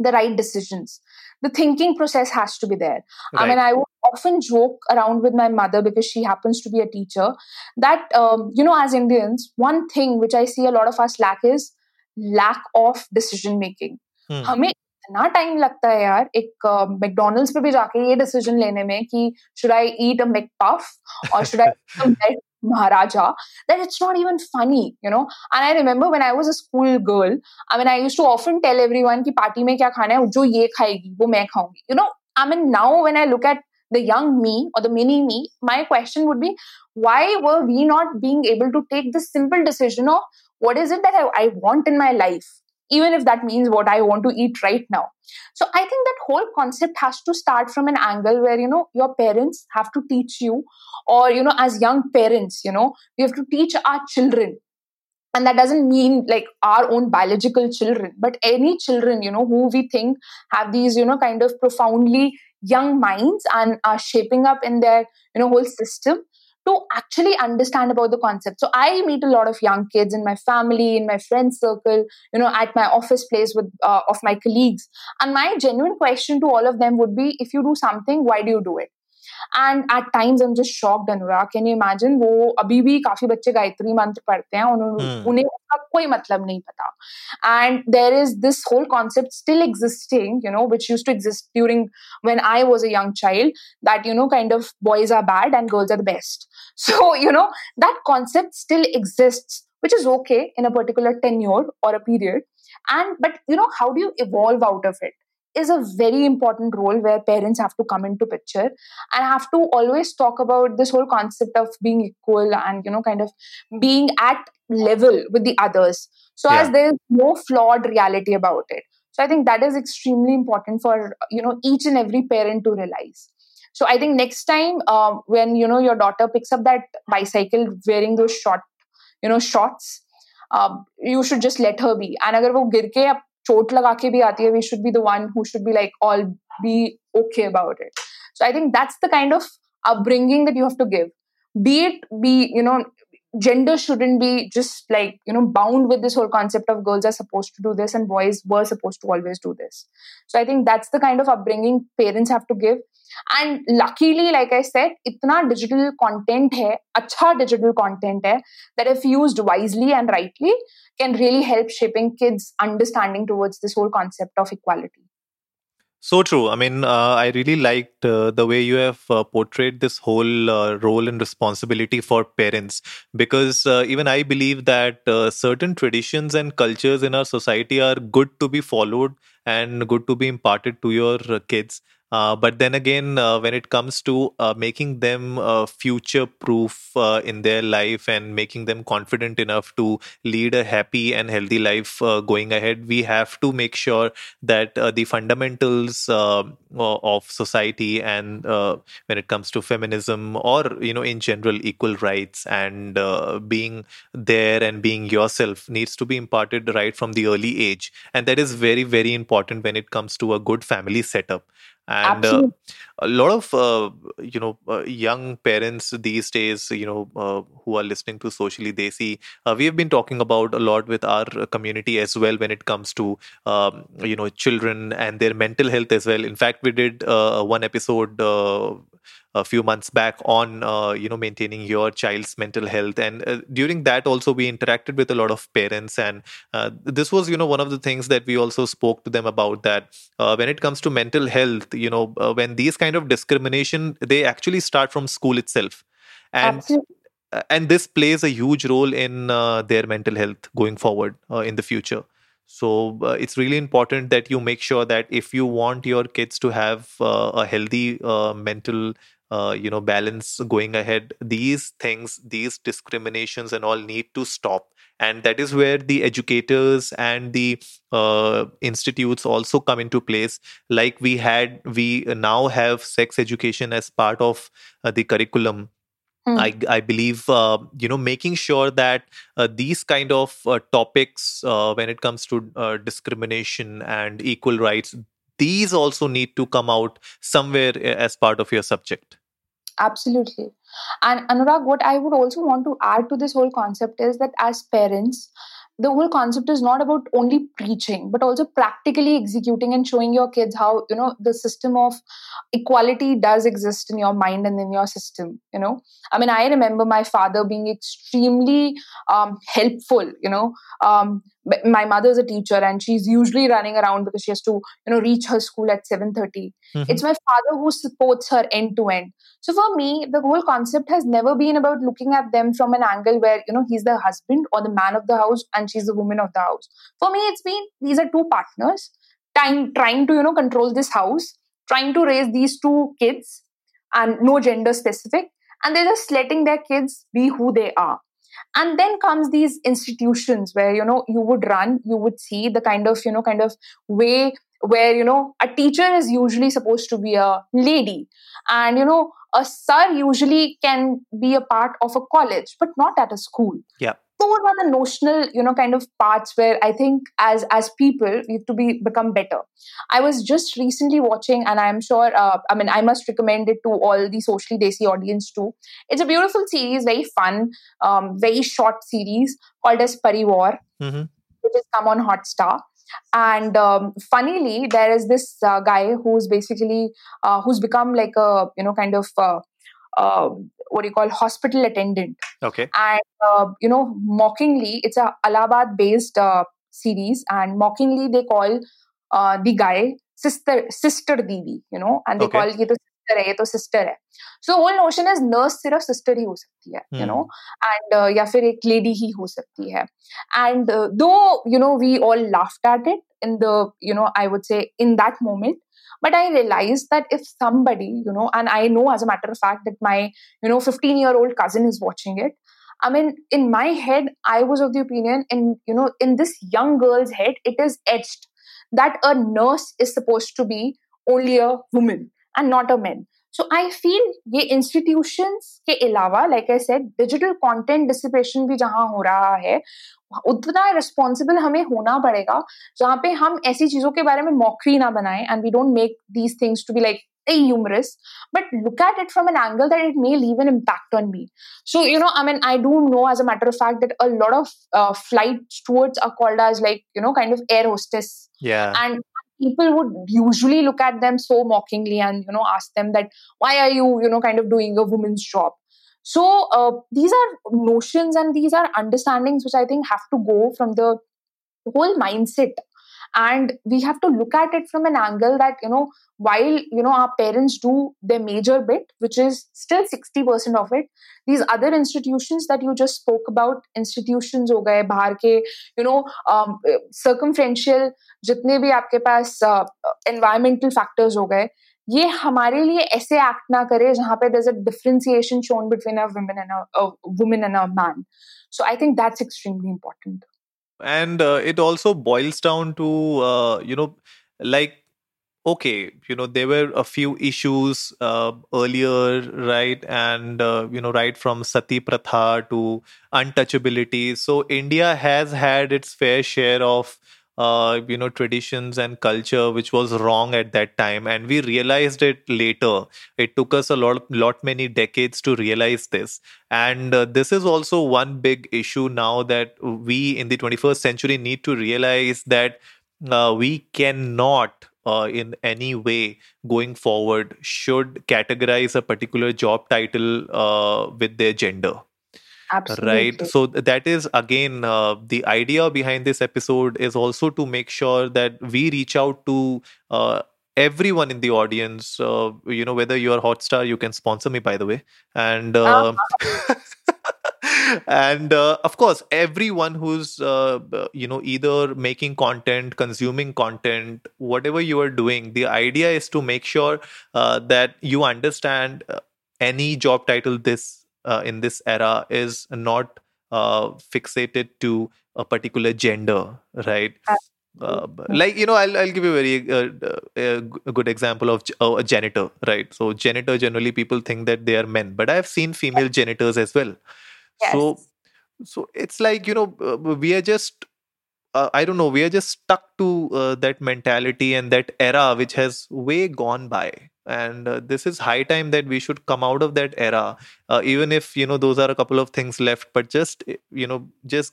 the right decisions. The thinking process has to be there. Right. I mean, I would often joke around with my mother, because she happens to be a teacher, that, you know, as Indians, one thing which I see a lot of us lack is lack of decision making. हमें इतना time लगता है यार एक McDonald's पे भी जाके ये decision लेने में कि should I eat a McPuff or should I eat a Maharaja, that it's not even funny, you know. And I remember when I was a school girl, I mean, I used to often tell everyone ki party mein kya khana hai, jo ye khayegi, wo main khaungi. You know, I mean, now when I look at the young me or the mini me, my question would be, why were we not being able to take the simple decision of what is it that I want in my life, even if that means what I want to eat right now. So I think that whole concept has to start from an angle where, you know, your parents have to teach you, or, you know, as young parents, you know, we have to teach our children. And that doesn't mean like our own biological children, but any children, you know, who we think have these, you know, kind of profoundly young minds and are shaping up in their, you know, whole system, to actually understand about the concept. So I meet a lot of young kids in my family, in my friend's circle, you know, at my office place with of my colleagues. And my genuine question to all of them would be, if you do something, why do you do it? And at times I'm just shocked, Anurag. Can you imagine? वो अभी भी काफी बच्चे गायत्री मंत्र पढ़ते हैं, उन्हें उसका कोई मतलब नहीं पता. And there is this whole concept still existing, you know, which used to exist during when I was a young child, that, you know, kind of boys are bad and girls are the best. So, you know, that concept still exists, which is okay in a particular tenure or a period. But, you know, how do you evolve out of it is a very important role where parents have to come into picture and have to always talk about this whole concept of being equal and, you know, kind of being at level with the others. So as there's no flawed reality about it. So I think that is extremely important for, you know, each and every parent to realize. So I think next time when, you know, your daughter picks up that bicycle wearing those shorts, you should just let her be. And agar wo gir ke chot laga ke bhi aati hai, we should be the one who should be like, all be okay about it. So I think that's the kind of upbringing that you have to give. Gender shouldn't be just like, you know, bound with this whole concept of girls are supposed to do this and boys were supposed to always do this. So I think that's the kind of upbringing parents have to give. And luckily, like I said, itna digital content hai, acha digital content hai, that if used wisely and rightly can really help shaping kids' understanding towards this whole concept of equality. So true. I mean, I really liked the way you have portrayed this whole role and responsibility for parents, because even I believe that certain traditions and cultures in our society are good to be followed and good to be imparted to your kids. But then again, when it comes to making them future-proof in their life and making them confident enough to lead a happy and healthy life going ahead, we have to make sure that the fundamentals of society and when it comes to feminism or, you know, in general, equal rights and being there and being yourself needs to be imparted right from the early age. And that is very, very important when it comes to a good family setup. And a lot of, young parents these days, who are listening to Socially Desi, we have been talking about a lot with our community as well when it comes to, children and their mental health as well. In fact, we did one episode a few months back on, maintaining your child's mental health. And during that also, we interacted with a lot of parents. And this was, one of the things that we also spoke to them about, that when it comes to mental health, when these kind of discrimination, they actually start from school itself. And absolutely. And this plays a huge role in their mental health going forward in the future. So it's really important that you make sure that if you want your kids to have a healthy mental balance going ahead, these things, these discriminations and all need to stop. And that is where the educators and the institutes also come into place. Like we now have sex education as part of the curriculum. I believe, making sure that these kind of topics when it comes to discrimination and equal rights, these also need to come out somewhere as part of your subject. Absolutely. And Anurag, what I would also want to add to this whole concept is that as parents, the whole concept is not about only preaching, but also practically executing and showing your kids how, the system of equality does exist in your mind and in your system, I mean, I remember my father being extremely helpful, my mother is a teacher and she's usually running around because she has to, reach her school at 7:30. Mm-hmm. It's my father who supports her end to end. So for me, the whole concept has never been about looking at them from an angle where, he's the husband or the man of the house and she's the woman of the house. For me, it's been, these are two partners trying to, control this house, trying to raise these two kids and no gender specific. And they're just letting their kids be who they are. And then comes these institutions where, you would see the kind of way where, a teacher is usually supposed to be a lady and, a sir usually can be a part of a college, but not at a school. Yeah. Those are the notional, kind of parts where I think as people, we have to become better. I was just recently watching, and I'm sure, I must recommend it to all the Socially Desi audience too. It's a beautiful series, very fun, very short series called as Parivar, which has come on Hotstar. And funnily, there is this guy who's basically, who's become like a, hospital attendant. Okay. And, mockingly, it's a Allahabad-based series, and mockingly they call the guy Sister Divi, and they call it sister hai. So whole notion is nurse sirf sister hi ho sakti hai, and ya fir ek lady hi ho sakti hai. And though, we all laughed at it in the, I would say in that moment, but I realized that if somebody, and I know as a matter of fact that my, 15-year-old cousin is watching it. I mean, in my head, I was of the opinion in this young girl's head, it is etched that a nurse is supposed to be only a woman and not a man. So I feel ये institutions के अलावा, like I said, digital content dissipation भी जहाँ हो रहा है, उतना responsible हमें होना पड़ेगा, जहाँ पे हम ऐसी चीजों के बारे में mockery ना बनाएं, and we don't make these things to be like humorous, but look at it from an angle that it may leave an impact on me. So, I do know as a matter of fact that a lot of flight stewards are called as kind of air hostess. Yeah. And people would usually look at them so mockingly and, ask them that, why are you, kind of doing a woman's job? So these are notions and these are understandings which I think have to go from the whole mindset. And we have to look at it from an angle that, while, our parents do their major bit, which is still 60% of it, these other institutions that you just spoke about, institutions ho gaye, bahar ke, circumferential, jitne bhi aapke paas environmental factors ho gaye, ये हमारे लिए ऐसे act ना करे जहाँ पे there's a differentiation shown between a woman and a man. So I think that's extremely important. And it also boils down to, there were a few issues earlier, right? And, right from Sati Pratha to untouchability. So India has had its fair share of, traditions and culture, which was wrong at that time. And we realized it later. It took us a many decades to realize this. And this is also one big issue now that we in the 21st century need to realize that we cannot in any way going forward should categorize a particular job title with their gender. Absolutely. Right. So that is, again, the idea behind this episode is also to make sure that we reach out to everyone in the audience. Whether you are Hotstar, you can sponsor me, by the way. And and of course, everyone who's, either making content, consuming content, whatever you are doing, the idea is to make sure that you understand any job title in this era is not fixated to a particular gender, right? I'll give you a good example of a janitor, right? So janitor, generally people think that they are men, but I've seen female janitors as well. Yes. So it's like, we are just, we are just stuck to that mentality and that era, which has way gone by. And this is high time that we should come out of that era, even if, those are a couple of things left, but just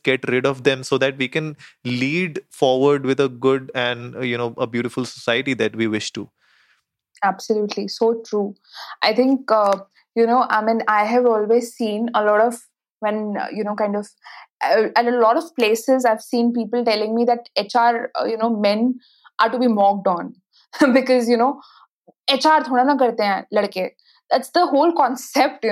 get rid of them so that we can lead forward with a good and, a beautiful society that we wish to. Absolutely. So true. I think, I have always seen a lot of when, at a lot of places I've seen people telling me that HR, men are to be mocked on because, HR thoda na karte hain ladke. That's the whole concept,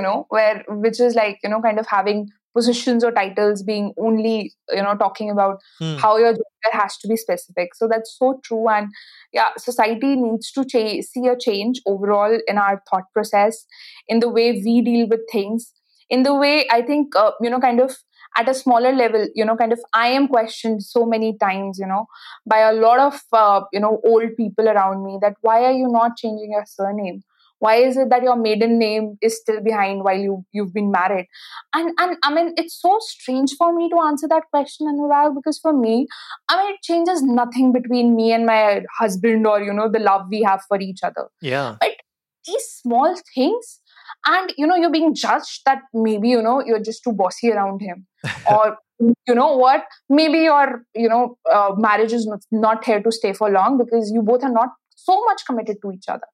which is like, kind of having positions or titles being only, talking about how your gender has to be specific. So that's so true. And yeah, society needs to see a change overall in our thought process, in the way we deal with things, in the way I think, at a smaller level, I am questioned so many times, by a lot of, old people around me that why are you not changing your surname? Why is it that your maiden name is still behind while you've been married? And it's so strange for me to answer that question, Anurag, because for me, it changes nothing between me and my husband or, the love we have for each other. Yeah. But these small things, and, you're being judged that maybe, you're just too bossy around him. Or, what, maybe your, marriage is not here to stay for long because you both are not so much committed to each other.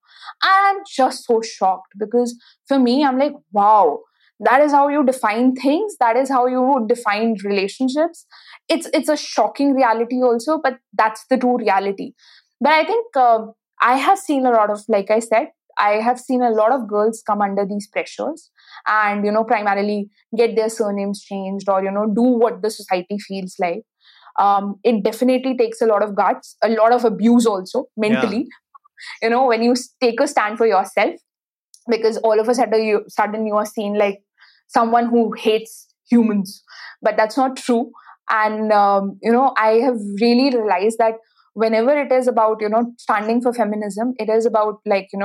I'm just so shocked because for me, I'm like, wow, that is how you define things. That is how you define relationships. It's a shocking reality also, but that's the true reality. But I think I have seen a lot of, like I said, I have seen a lot of girls come under these pressures and, primarily get their surnames changed or, do what the society feels like. It definitely takes a lot of guts, a lot of abuse also mentally, when you take a stand for yourself, because all of a sudden you are seen like someone who hates humans, but that's not true. And, I have really realized that whenever it is about, standing for feminism, it is about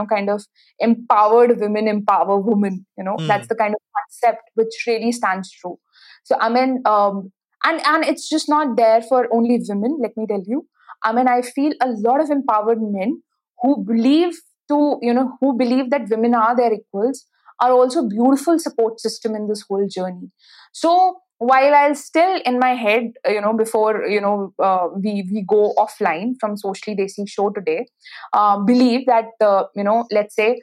kind of empowered women empower women, that's the kind of concept which really stands true. So, I mean, and it's just not there for only women, let me tell you. I mean, I feel a lot of empowered men who believe that women are their equals are also beautiful support system in this whole journey. So, while I'll still in my head, before, we go offline from Socially Desi show today, believe that, let's say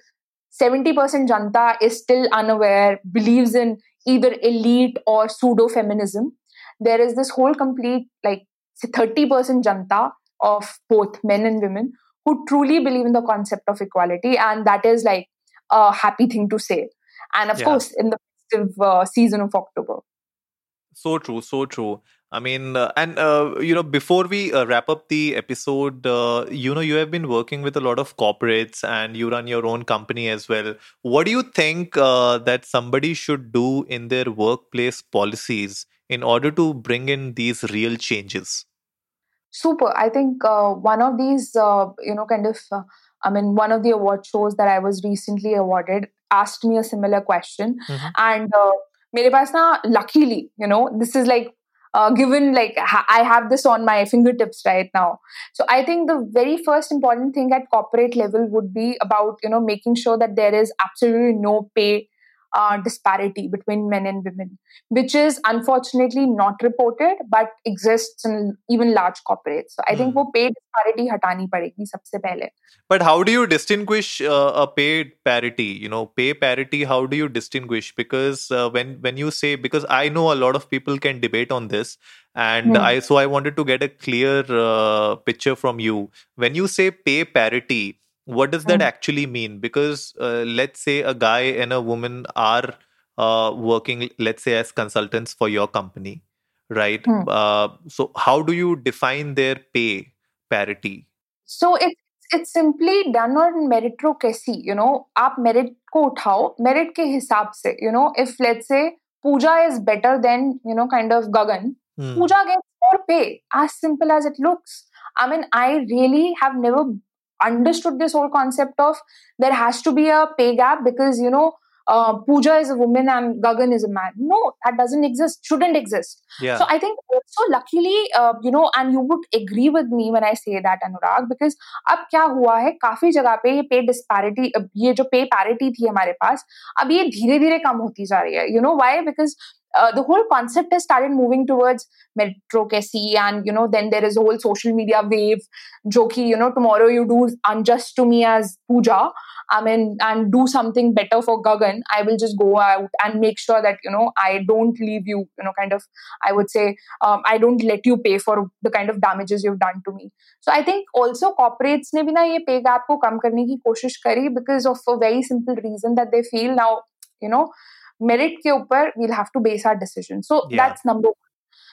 70% Janta is still unaware, believes in either elite or pseudo-feminism. There is this whole complete 30% Janta of both men and women who truly believe in the concept of equality. And that is a happy thing to say. And of course, in the festive season of October. So true, so true. I mean, before we wrap up the episode, you have been working with a lot of corporates and you run your own company as well. What do you think that somebody should do in their workplace policies in order to bring in these real changes? Super. I think one of these, one of the award shows that I was recently awarded asked me a similar question. Mm-hmm. And मेरे पास ना luckily this is given I have this on my fingertips right now. So I think the very first important thing at corporate level would be about making sure that there is absolutely no pay disparity between men and women, which is unfortunately not reported but exists in even large corporates. So I think वो pay disparity हटानी पड़ेगी सबसे पहले. But how do you distinguish a pay parity? Pay parity, how do you distinguish? Because when you say, because I know a lot of people can debate on this, and I wanted to get a clear picture from you. When you say pay parity, what does that actually mean? Because let's say a guy and a woman are working, let's say, as consultants for your company, right? So how do you define their pay parity? So it's simply done on meritocracy, aap merit ko uthao, merit ke hisab se, if let's say Pooja is better than, kind of Gagan, Pooja gets more pay, as simple as it looks. I mean, I really have never understood this whole concept of there has to be a pay gap because Pooja is a woman and Gagan is a man. No, that doesn't exist, shouldn't exist. So I think also luckily and you would agree with me when I say that, Anurag, because ab kya hua hai, काफी जगह पे ये pay disparity, ये जो pay parity थी हमारे पास, अब ये धीरे धीरे कम होती जा रही है. You know why? Because the whole concept has started moving towards meritocracy, and then there is a whole social media wave, joki, tomorrow you do unjust to me as Pooja, I mean, and do something better for Gagan, I will just go out and make sure that I don't leave you, I would say I don't let you pay for the kind of damages you've done to me. So I think also corporates ne bhi na ye pay gap ko kam karne ki koshish kari because of a very simple reason that they feel now merit ke upar, we'll have to base our decision. So that's number one.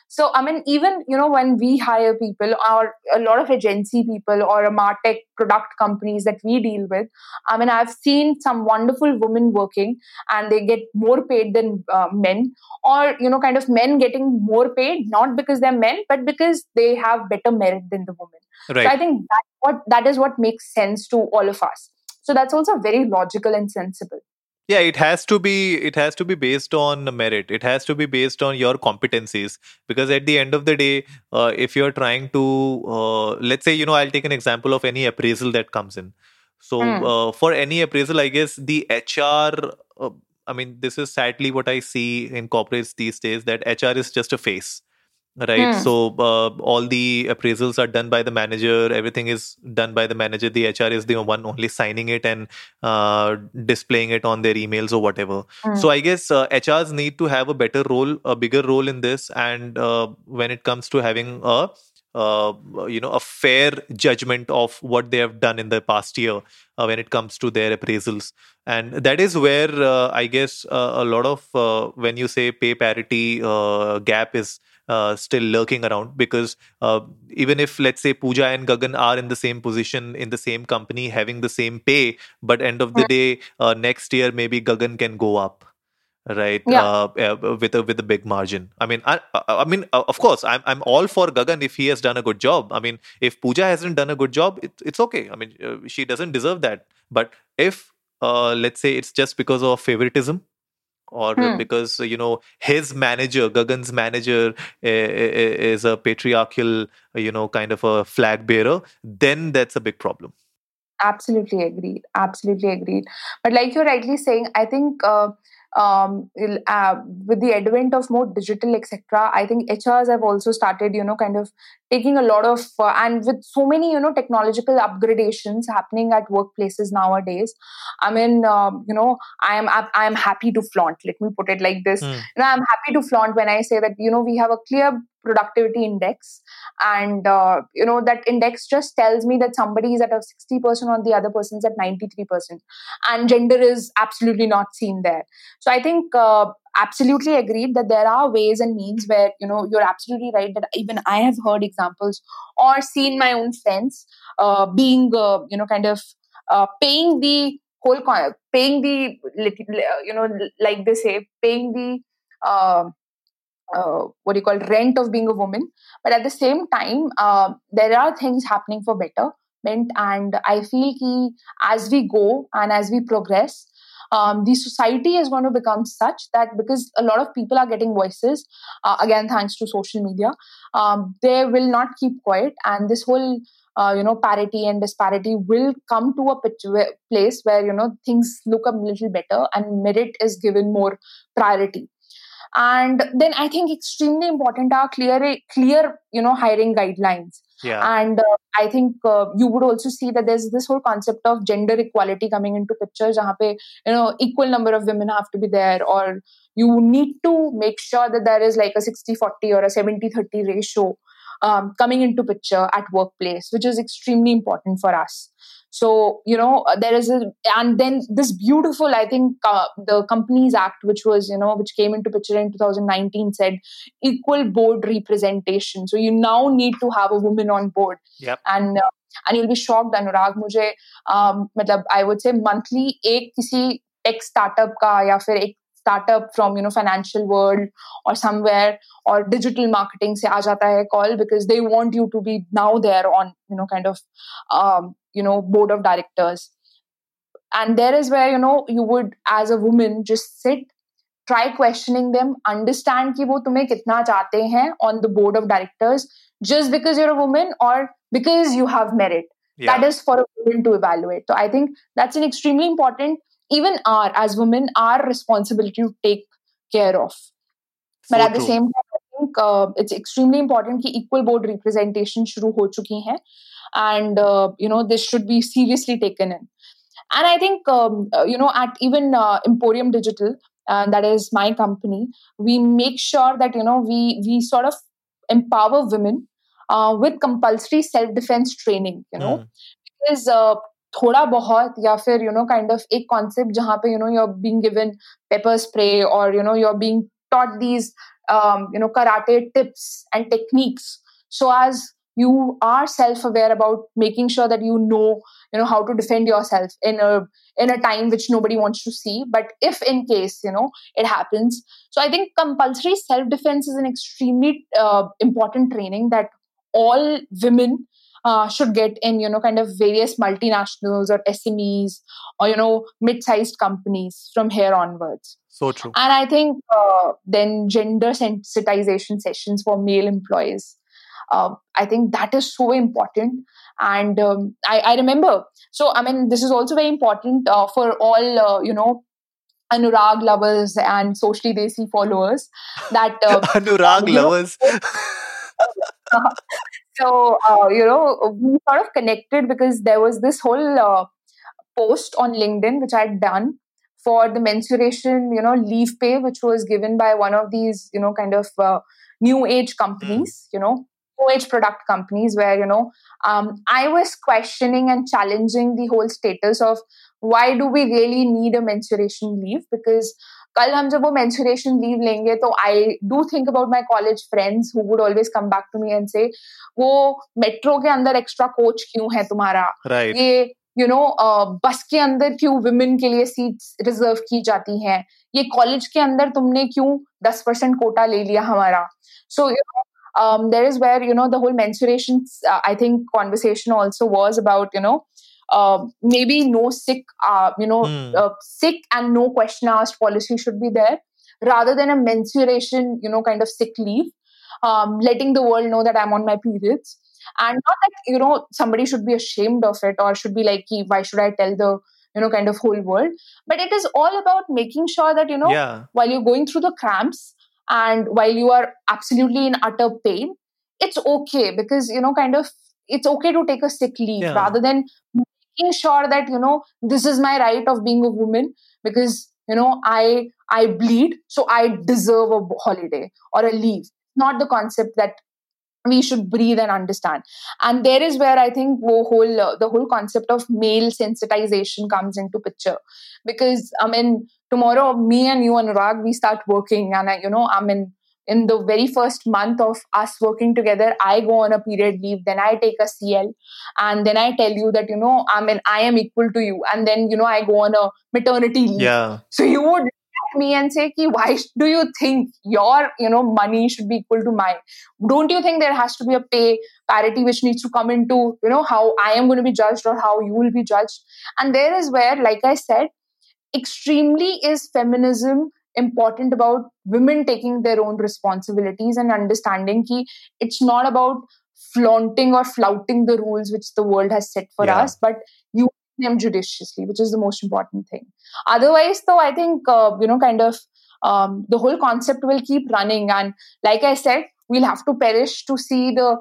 So, I mean, even, when we hire people or a lot of agency people or a MarTech product companies that we deal with, I mean, I've seen some wonderful women working and they get more paid than men, or, men getting more paid, not because they're men, but because they have better merit than the women. Right. So I think that is what makes sense to all of us. So that's also very logical and sensible. Yeah, it has to be based on merit. It has to be based on your competencies, because at the end of the day, if you're trying to, let's say, I'll take an example of any appraisal that comes in. So for any appraisal, I guess the HR, this is sadly what I see in corporates these days, that HR is just a face. Right. So all the appraisals are done by the manager. Everything is done by the manager. The HR is the one only signing it and displaying it on their emails or whatever. So I guess HRs need to have a better role, a bigger role in this. And when it comes to having a, a fair judgment of what they have done in the past year when it comes to their appraisals. And that is where I guess a lot of when you say pay parity gap is still lurking around, because even if, let's say, Pooja and Gagan are in the same position in the same company having the same pay, but end of the day, next year maybe Gagan can go up, right? Yeah. With a big margin. I mean, of course, I'm all for Gagan if he has done a good job. I mean, if Pooja hasn't done a good job, it's okay. I mean, she doesn't deserve that. But if let's say it's just because of favoritism, or because, you know, his manager, Gagan's manager, is a patriarchal, you know, kind of a flag bearer, then that's a big problem. Absolutely agreed. But like you're rightly saying, I think with the advent of more digital, etc., I think HRs have also started, you know, kind of taking a lot of, and with so many, you know, technological upgradations happening at workplaces nowadays. I mean, you know, I am happy to flaunt. Let me put it like this. You know, I'm happy to flaunt when I say that, you know, we have a clear productivity index, and you know, that index just tells me that somebody is at a 60% on the other person's at 93%, and gender is absolutely not seen there. So I think absolutely agreed that there are ways and means where, you know, you're absolutely right that even I have heard examples or seen my own friends being you know, kind of paying the you know, like they say, paying the what do you call, rent of being a woman, but at the same time there are things happening for betterment, and I feel ki as we go and as we progress, the society is going to become such that, because a lot of people are getting voices, again thanks to social media, they will not keep quiet, and this whole you know, parity and disparity will come to a place where, you know, things look a little better and merit is given more priority. And then I think extremely important are clear, you know, hiring guidelines. Yeah. And I think you would also see that there's this whole concept of gender equality coming into pictures, jahan pe, you know, equal number of women have to be there, or you need to make sure that there is like a 60-40 or a 70-30 ratio coming into picture at workplace, which is extremely important for us. So, you know, there is and then this beautiful, I think, the Companies Act, which was, you know, which came into picture in 2019, said equal board representation. So you now need to have a woman on board. Yep. And you'll be shocked, Anurag, mujhe, I would say monthly, ek kisi tech startup ka ya fir ek startup from, you know, financial world or somewhere or digital marketing se aa jata hai call, because they want you to be now there on, you know, kind of, you know, board of directors. And there is where, you know, you would as a woman just sit, try questioning them, understand ki wo tumhe kitna chahte hain on the board of directors just because you're a woman or because you have merit. Yeah. That is for a woman to evaluate. So I think that's an extremely important, even our, as women, our responsibility to take care of. But so at the same time, I think it's extremely important that equal board representation shuru ho chuki hai, and you know, this should be seriously taken in. And I think you know, at even Emporium Digital, that is my company, we make sure that, you know, we sort of empower women with compulsory self-defense training. You know, because thoda bahut ya fir, you know, kind of a concept jahan pe, you know, you're being given pepper spray, or, you know, you're being taught these you know, karate tips and techniques, so as you are self-aware about making sure that you know, you know, how to defend yourself in a time which nobody wants to see, but if in case, you know, it happens. So I think compulsory self-defense is an extremely important training that all women should get in, you know, kind of various multinationals or SMEs or, you know, mid-sized companies from here onwards. So true. And I think then gender sensitization sessions for male employees. I think that is so important. And I remember, so, I mean, this is also very important for all, you know, Anurag lovers and socially desi followers. That Anurag lovers. So, you know, we sort of connected because there was this whole post on LinkedIn, which I had done for the mensuration, you know, leave pay, which was given by one of these, you know, kind of new age companies, you know, new age product companies, where, you know, I was questioning and challenging the whole status of why do we really need a mensuration leave? Because कल हम जब वो mensuration leave लेंगे तो I do think about my college friends who would always come back to me and say, वो metro के अंदर extra coach क्यों है तुम्हारा? Right. ये यू नो बस के अंदर क्यों विमेन के लिए सीट्स रिजर्व की जाती हैं, ये कॉलेज के अंदर तुमने क्यों 10% कोटा ले लिया हमारा. सो there is where, you know, the whole menstruation, I think, conversation also was about, you know, maybe no sick, sick and no question asked policy should be there rather than a menstruation, you know, kind of sick leave, letting the world know that I'm on my periods. And not that, you know, somebody should be ashamed of it or should be like, why should I tell the, you know, kind of whole world? But it is all about making sure that, you know, while you're going through the cramps, and while you are absolutely in utter pain, it's okay because, you know, kind of, it's okay to take a sick leave rather than making sure that, you know, this is my right of being a woman because, you know, I bleed, so I deserve a holiday or a leave. Not the concept that we should breathe and understand. And there is where I think the whole concept of male sensitization comes into picture because, I mean, tomorrow, me and you, Anurag, we start working and, you know, I'm in the very first month of us working together, I go on a period leave, then I take a CL and then I tell you that, you know, I am equal to you. And then, you know, I go on a maternity leave. Yeah. So you would look at me and say, ki, why do you think your, you know, money should be equal to mine? Don't you think there has to be a pay parity which needs to come into, you know, how I am going to be judged or how you will be judged? And there is where, like I said, extremely is feminism important about women taking their own responsibilities and understanding ki it's not about flaunting or flouting the rules which the world has set for us, but using them judiciously, which is the most important thing. Otherwise, though, I think, you know, kind of the whole concept will keep running. And like I said, we'll have to perish to see the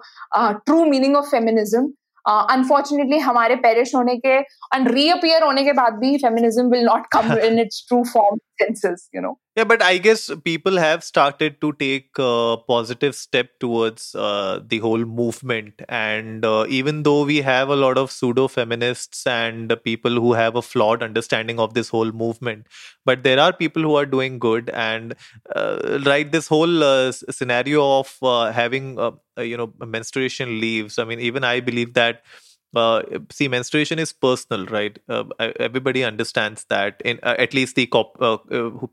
true meaning of feminism. Unfortunately, हमारे perish होने के and reappear होने के बाद भी feminism will not come in its true form senses, you know. Yeah, but I guess people have started to take a positive step towards the whole movement. And even though we have a lot of pseudo-feminists and people who have a flawed understanding of this whole movement, but there are people who are doing good. And right, this whole scenario of having, you know, menstruation leaves. I mean, even I believe that see, menstruation is personal, right? Everybody understands that. In at least the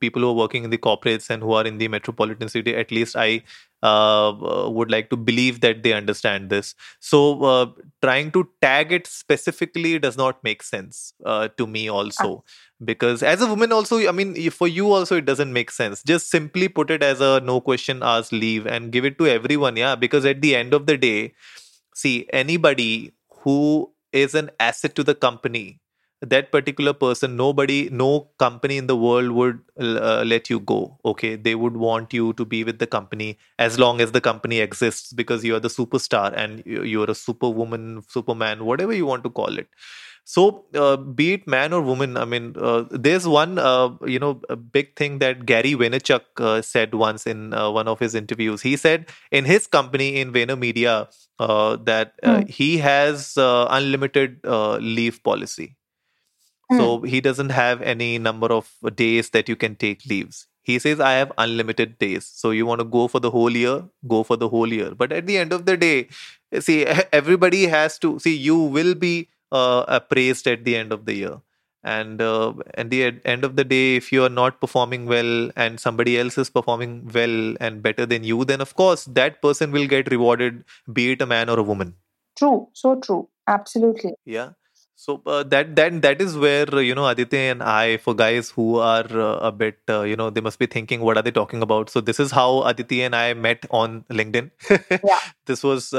people who are working in the corporates and who are in the metropolitan city, at least I would like to believe that they understand this. So trying to tag it specifically does not make sense to me also. Because as a woman also, I mean, for you also, it doesn't make sense. Just simply put it as a no question asked leave and give it to everyone. Yeah, because at the end of the day, see, anybody who is an asset to the company, that particular person, no company in the world would let you go. Okay, they would want you to be with the company as long as the company exists because you are the superstar and you're a superwoman, superman, whatever you want to call it. So be it man or woman, I mean, there's one, you know, a big thing that Gary Vaynerchuk said once in one of his interviews. He said in his company in VaynerMedia that he has unlimited leave policy. So he doesn't have any number of days that you can take leaves. He says, I have unlimited days. So you want to go for the whole year, go for the whole year. But at the end of the day, see, everybody has to, see, you will be appraised at the end of the year. And at the end of the day, if you are not performing well and somebody else is performing well and better than you, then of course that person will get rewarded, be it a man or a woman. True. So true. Absolutely. Yeah. So that is where, you know, Aditi and I, for guys who are a bit, you know, they must be thinking, what are they talking about? So this is how Aditi and I met on LinkedIn. Yeah. This was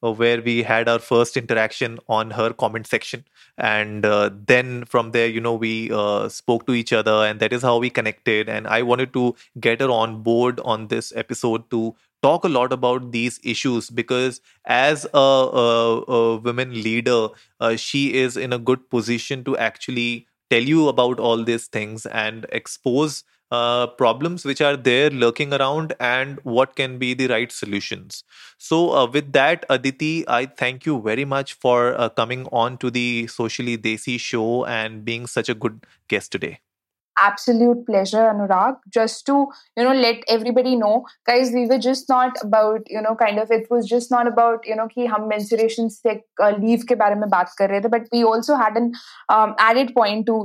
where we had our first interaction on her comment section. And then from there, you know, we spoke to each other and that is how we connected. And I wanted to get her on board on this episode to talk a lot about these issues because as a women leader, she is in a good position to actually tell you about all these things and expose problems which are there lurking around and what can be the right solutions. So with that, Aditi, I thank you very much for coming on to the Socially Desi show and being such a good guest today. absolute pleasure, Anurag, just to, let everybody know, guys, we were just not about, it was just not about, ki hum menstruation se leave ke baare mein baat kar rahe the, but we also had an added point to,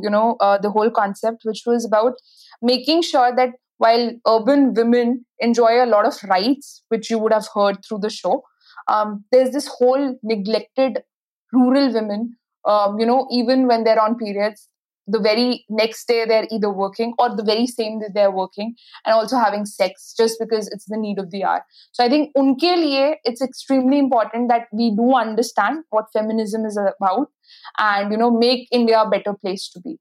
the whole concept, which was about making sure that while urban women enjoy a lot of rights, which you would have heard through the show, there's this whole neglected rural women, even when they're on periods, the very next day they're either working or the very same day they're working and also having sex just because it's the need of the hour. So I think unke liye it's extremely important that we do understand what feminism is about and, make India a better place to be.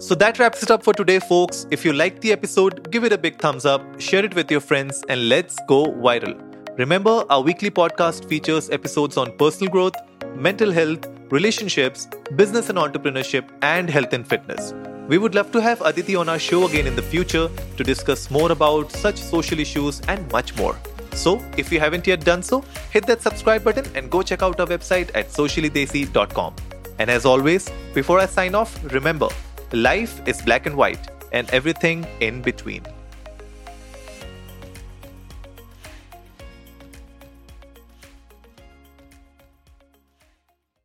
So that wraps it up for today, folks. If you liked the episode, give it a big thumbs up, share it with your friends, and let's go viral. Remember, our weekly podcast features episodes on personal growth, mental health, relationships, business and entrepreneurship, and health and fitness. We would love to have Aditi on our show again in the future to discuss more about such social issues and much more. So, if you haven't yet done so, hit that subscribe button and go check out our website at sociallydesi.com. And as always, before I sign off, remember, life is black and white and everything in between.